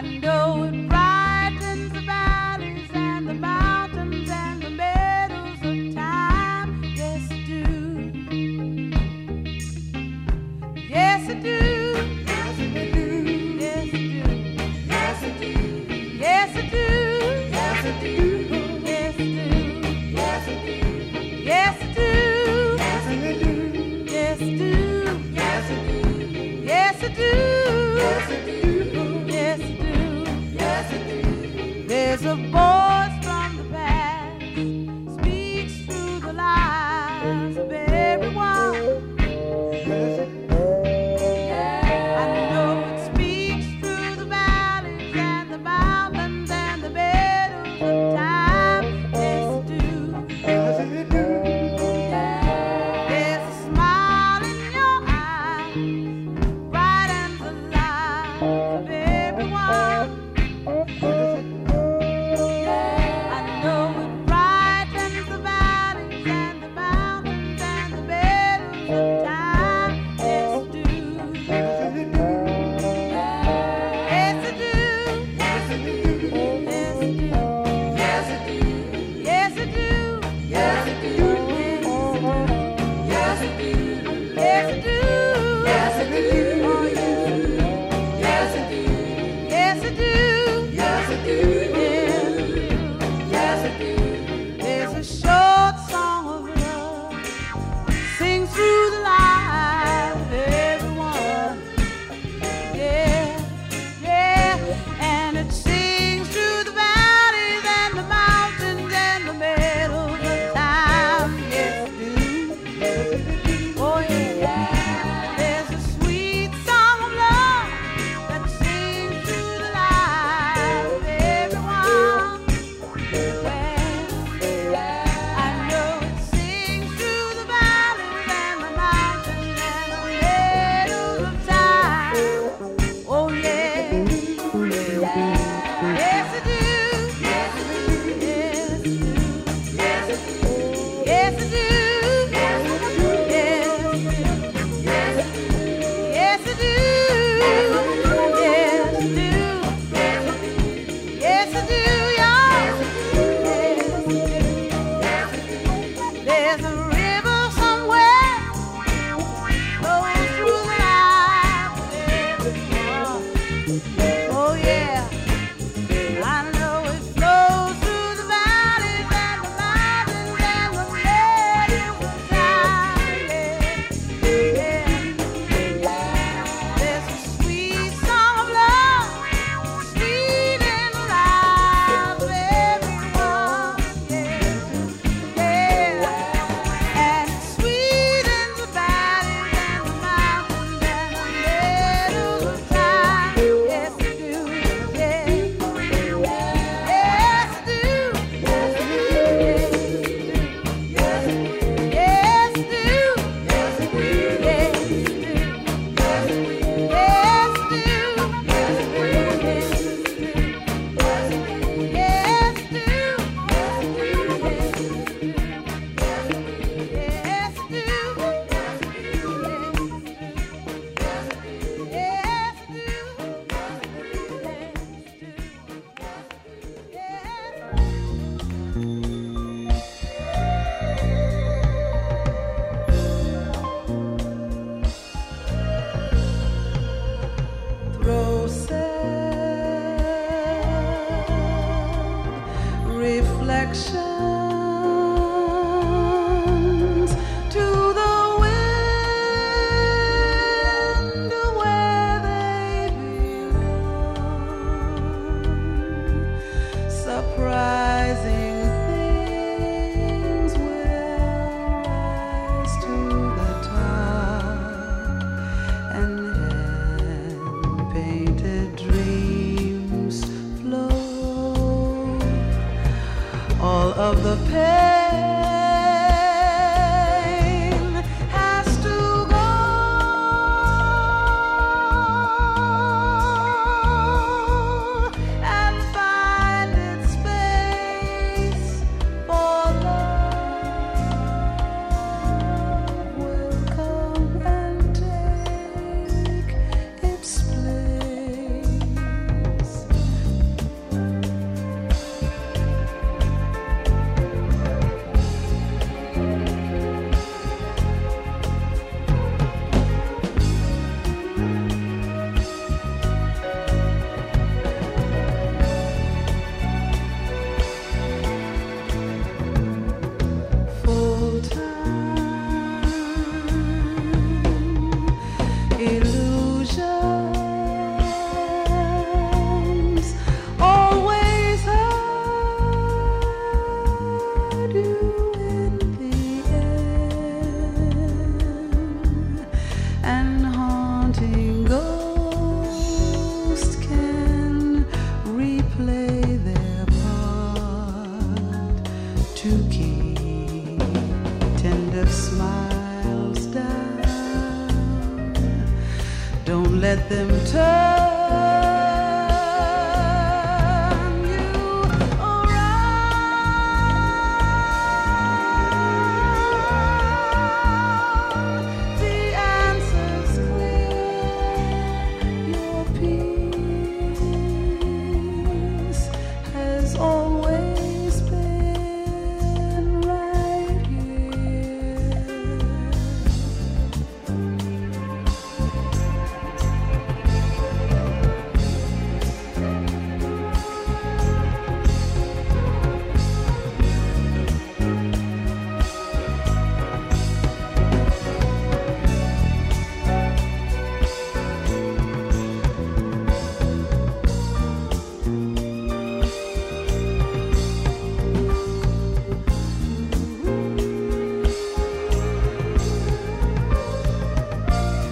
let them turn.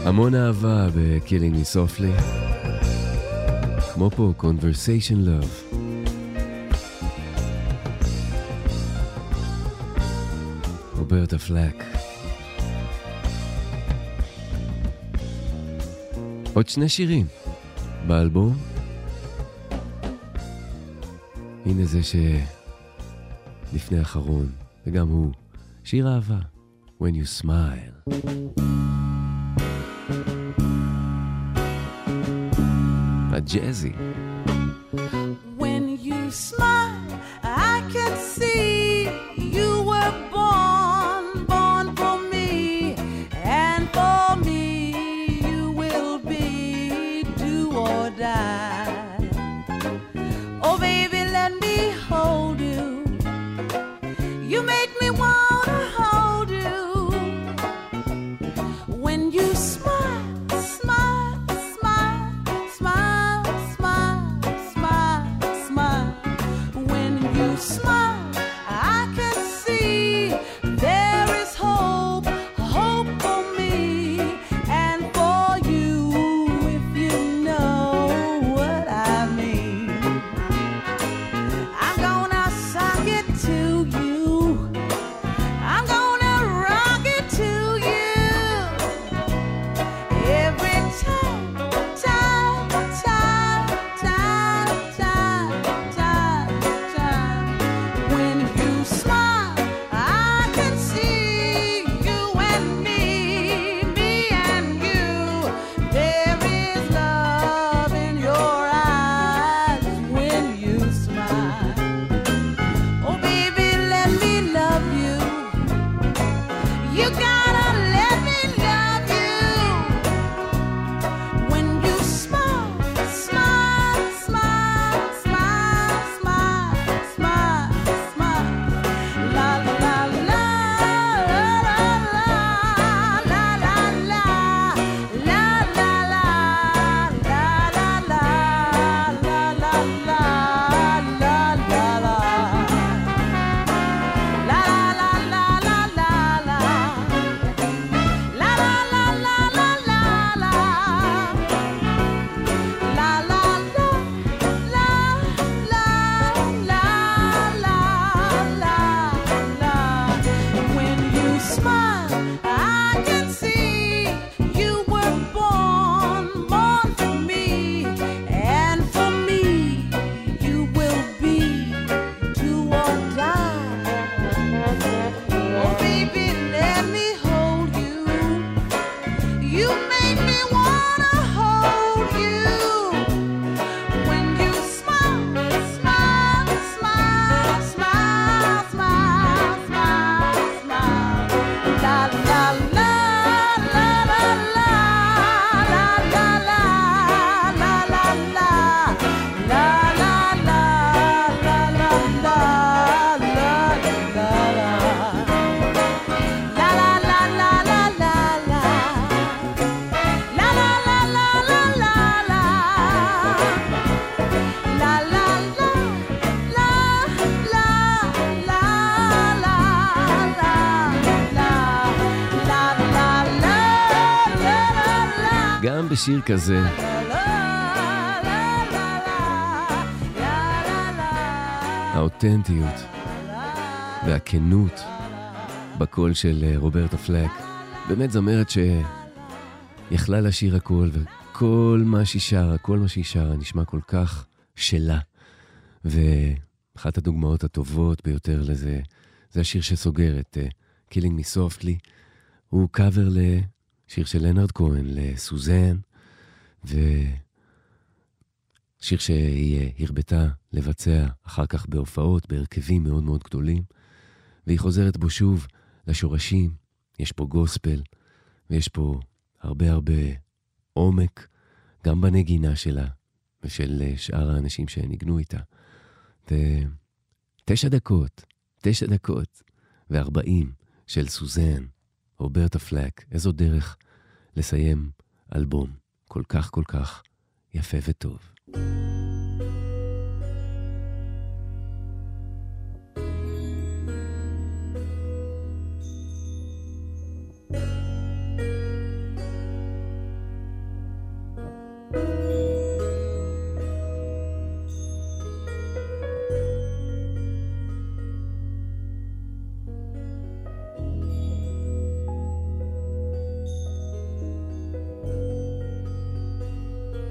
המון אהבה ב-Killing Me Softly, כמו פה, Conversation Love. רוברטה פלאק. עוד שני שירים באלבום. הנה זה שלפני האחרון, וגם הוא שיר אהבה, When You Smile. Jazzy. When you smile, I can see you were born for me, and for me you will be do or die. Oh baby, let me hold you. You make me want to hold you. When you שיר כזה האותנטיות והכנות בקול של רוברטה פלאק, באמת זמרת שיכלה לשיר הכל כל מה שהיא שרה, כל מה שהיא שרה נשמע כל כך שלה. ואחת הדוגמאות הטובות ביותר לזה, זה השיר שסוגר את Killing Me Softly. הוא קאבר לשיר של לנרד כהן, לסוזן, ושיר שהיא הרבתה לבצע אחר כך בהופעות, בהרכבים מאוד מאוד גדולים, והיא חוזרת בו שוב לשורשים. יש פה גוספל, ויש פה הרבה הרבה עומק, גם בנגינה שלה, ושל שאר האנשים שניגנו איתה. 9 דקות ו40 של סוזן, רוברטה פלאק. איזו דרך לסיים אלבום כל כך כל כך יפה וטוב.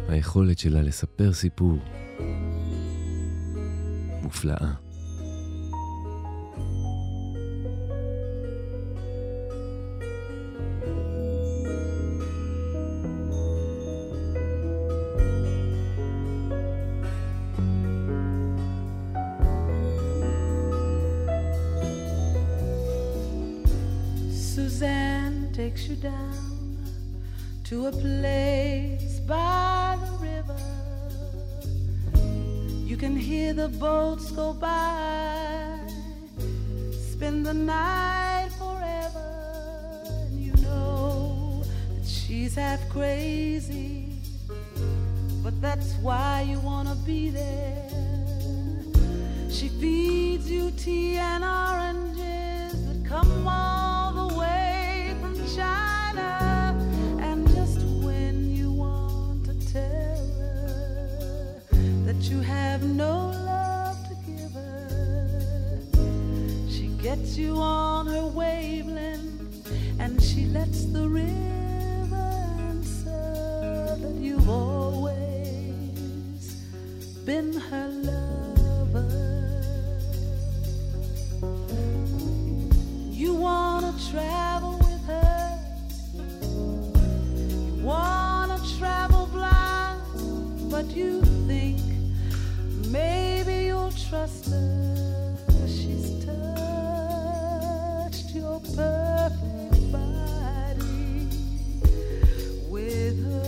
היכולת שלה לספר סיפור מופלאה. Suzanne takes you down to a place by the river. You can hear the boats go by. Spend the night forever. And you know that she's half crazy, but that's why you wanna be there. She feeds you tea and oranges that come all the way from China. You have no love to give her. She gets you on her wavelength, and she lets the river answer that you've always been her lover. You wanna travel with her. You wanna travel blind, but you think maybe you'll trust her. She's touched your perfect body with her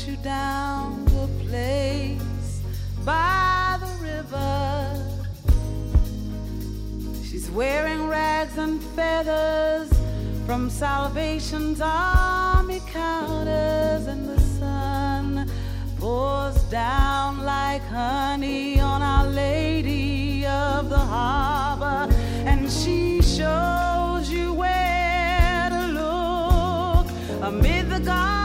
takes you down to a place by the river. She's wearing rags and feathers from Salvation's Army counters, and the sun pours down like honey on Our Lady of the Harbor, and she shows you where to look amid the garden.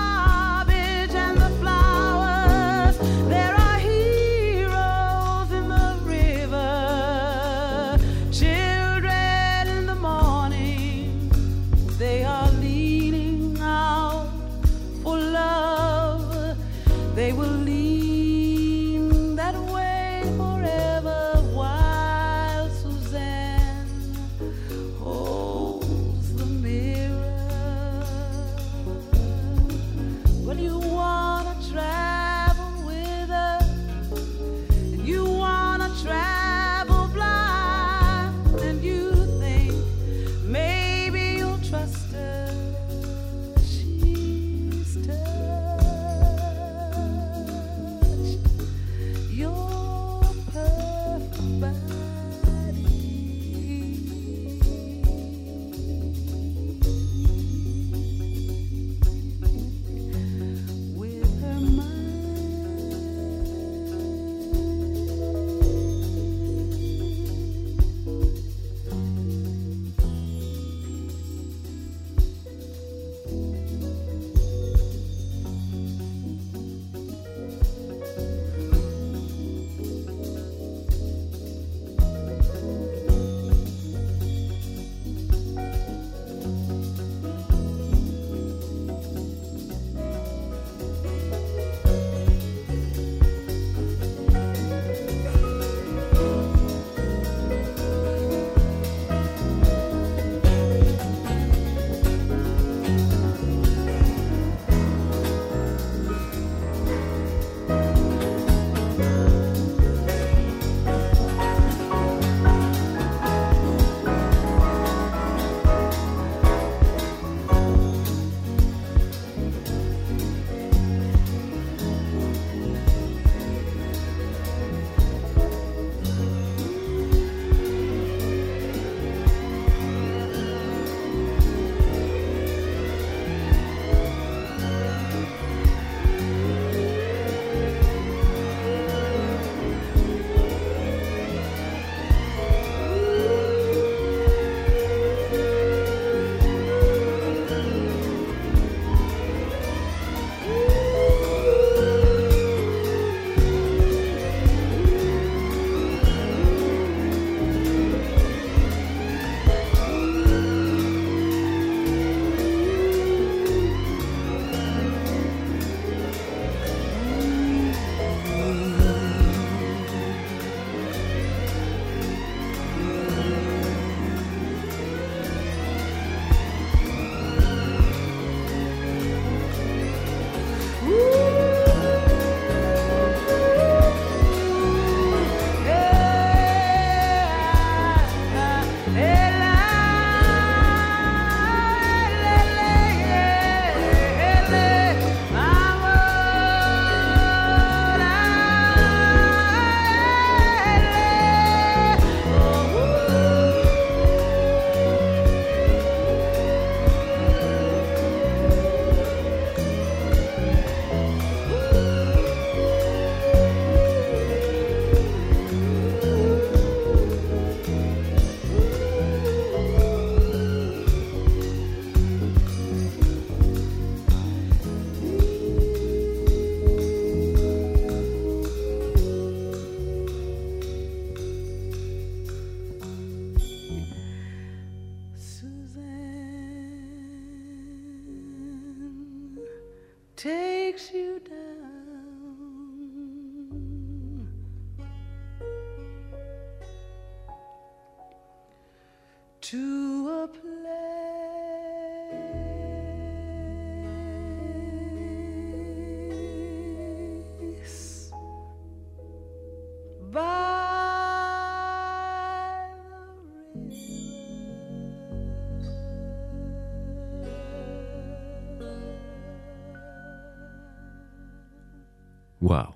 וואו,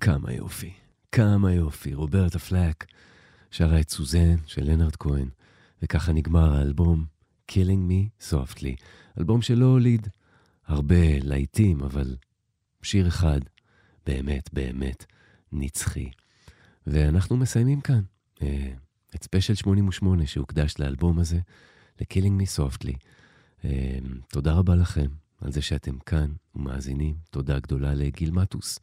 כמה יופי, כמה יופי. רוברטה פלאק שרה את סוזן של לנרד כהן, וככה נגמר האלבום Killing Me Softly. אלבום שלא הוליד הרבה לעיתים, אבל שיר אחד באמת באמת נצחי. ואנחנו מסיימים כאן את ספיישל 88 שהוקדש לאלבום הזה, ל-Killing Me Softly. תודה רבה לכם על זה שאתם כאן ומאזינים. תודה גדולה לגיל מטוס,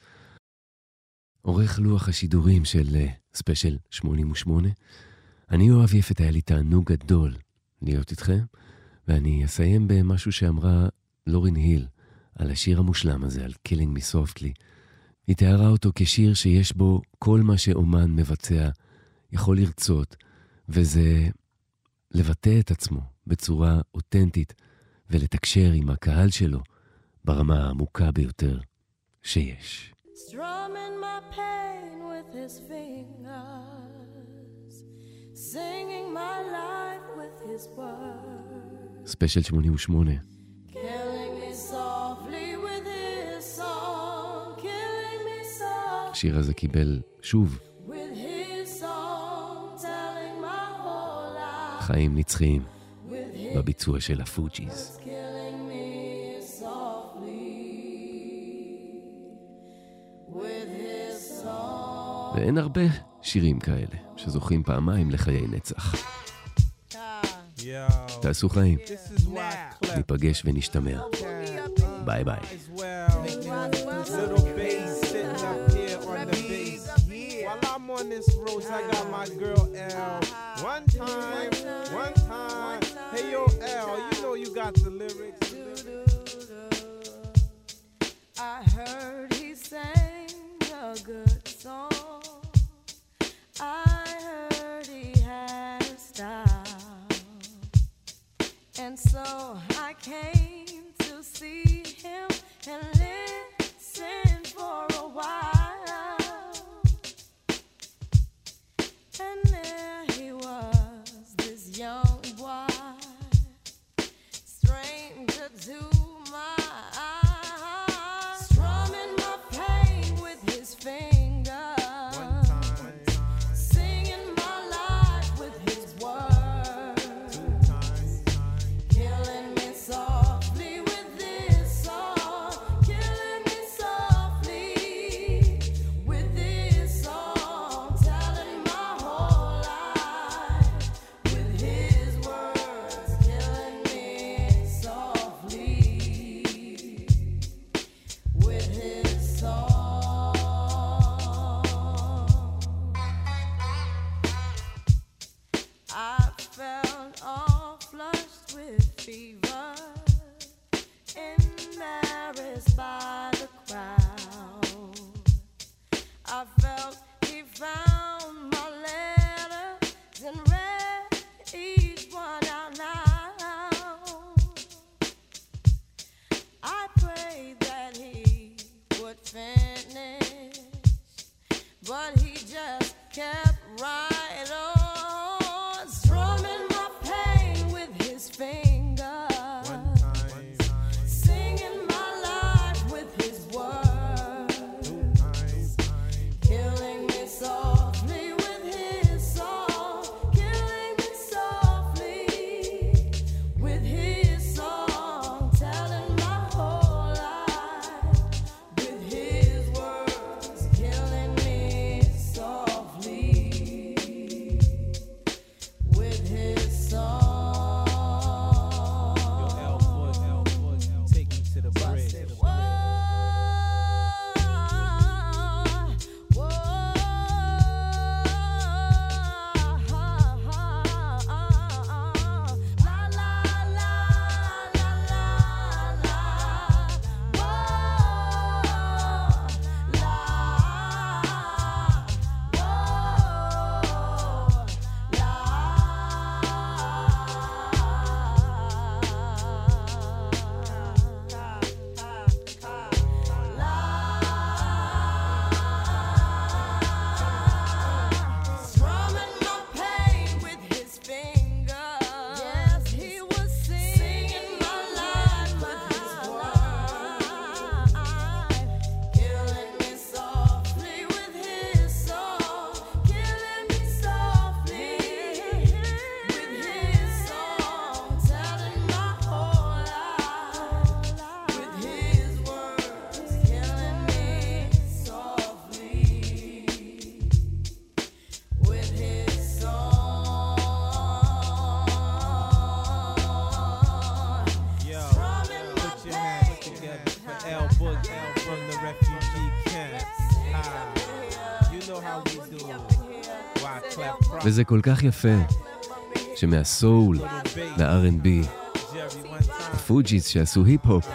עורך לוח השידורים של ספיישל 88. אני יואב יפת, היה לי תענוג גדול להיות איתכם, ואני אסיים במשהו שאמרה לורין היל על השיר המושלם הזה, על Killing Me Softly. היא תיארה אותו כשיר שיש בו כל מה שאומן מבצע יכול לרצות, וזה לבטא את עצמו בצורה אותנטית ולתקשר עם הקהל שלו ברמה העמוקה ביותר שיש. Strumming my pain with his fingers, singing my life with his words. ספיישל 88. Killing me softly with his song, killing me softly. השיר הזה קיבל שוב חיים נצחיים בביצוע של הפוג'יז. ואין הרבה שירים כאלה שזוכים פעמיים לחיי נצח. תעשו חיים, ניפגש ונשתמע. ביי ביי. On this roast, I got my girl L. One time, one time. Hey yo L, you know you got the lyrics. I heard he sang a good song. I heard he had a style. And so I came to see him and listen for a while. And there he was, this young boy, stranger to my eyes, strumming my pain with his fingers, one time. Singing my life with his words, two times. Killing me softly with this song, killing me softly with this song. But he just kept right on, strumming my pain with his fingers, one time. Singing my life with his words, two times. Killing me softly with his song, killing me softly with his song, telling my whole life with his words, killing me softly. וזה כל כך יפה, שמהסול, מה-R&B, הפוג'יס שעשו היפ-הופ,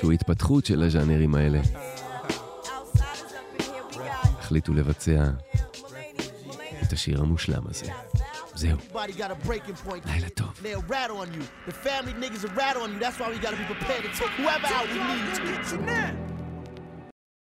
שהוא התפתחות של הז'אנרים האלה, החליטו לבצע את השיר המושלם הזה. זהו. לילה טוב. The family niggas are rat on you. That's why we gotta be prepared to take whoever out we need.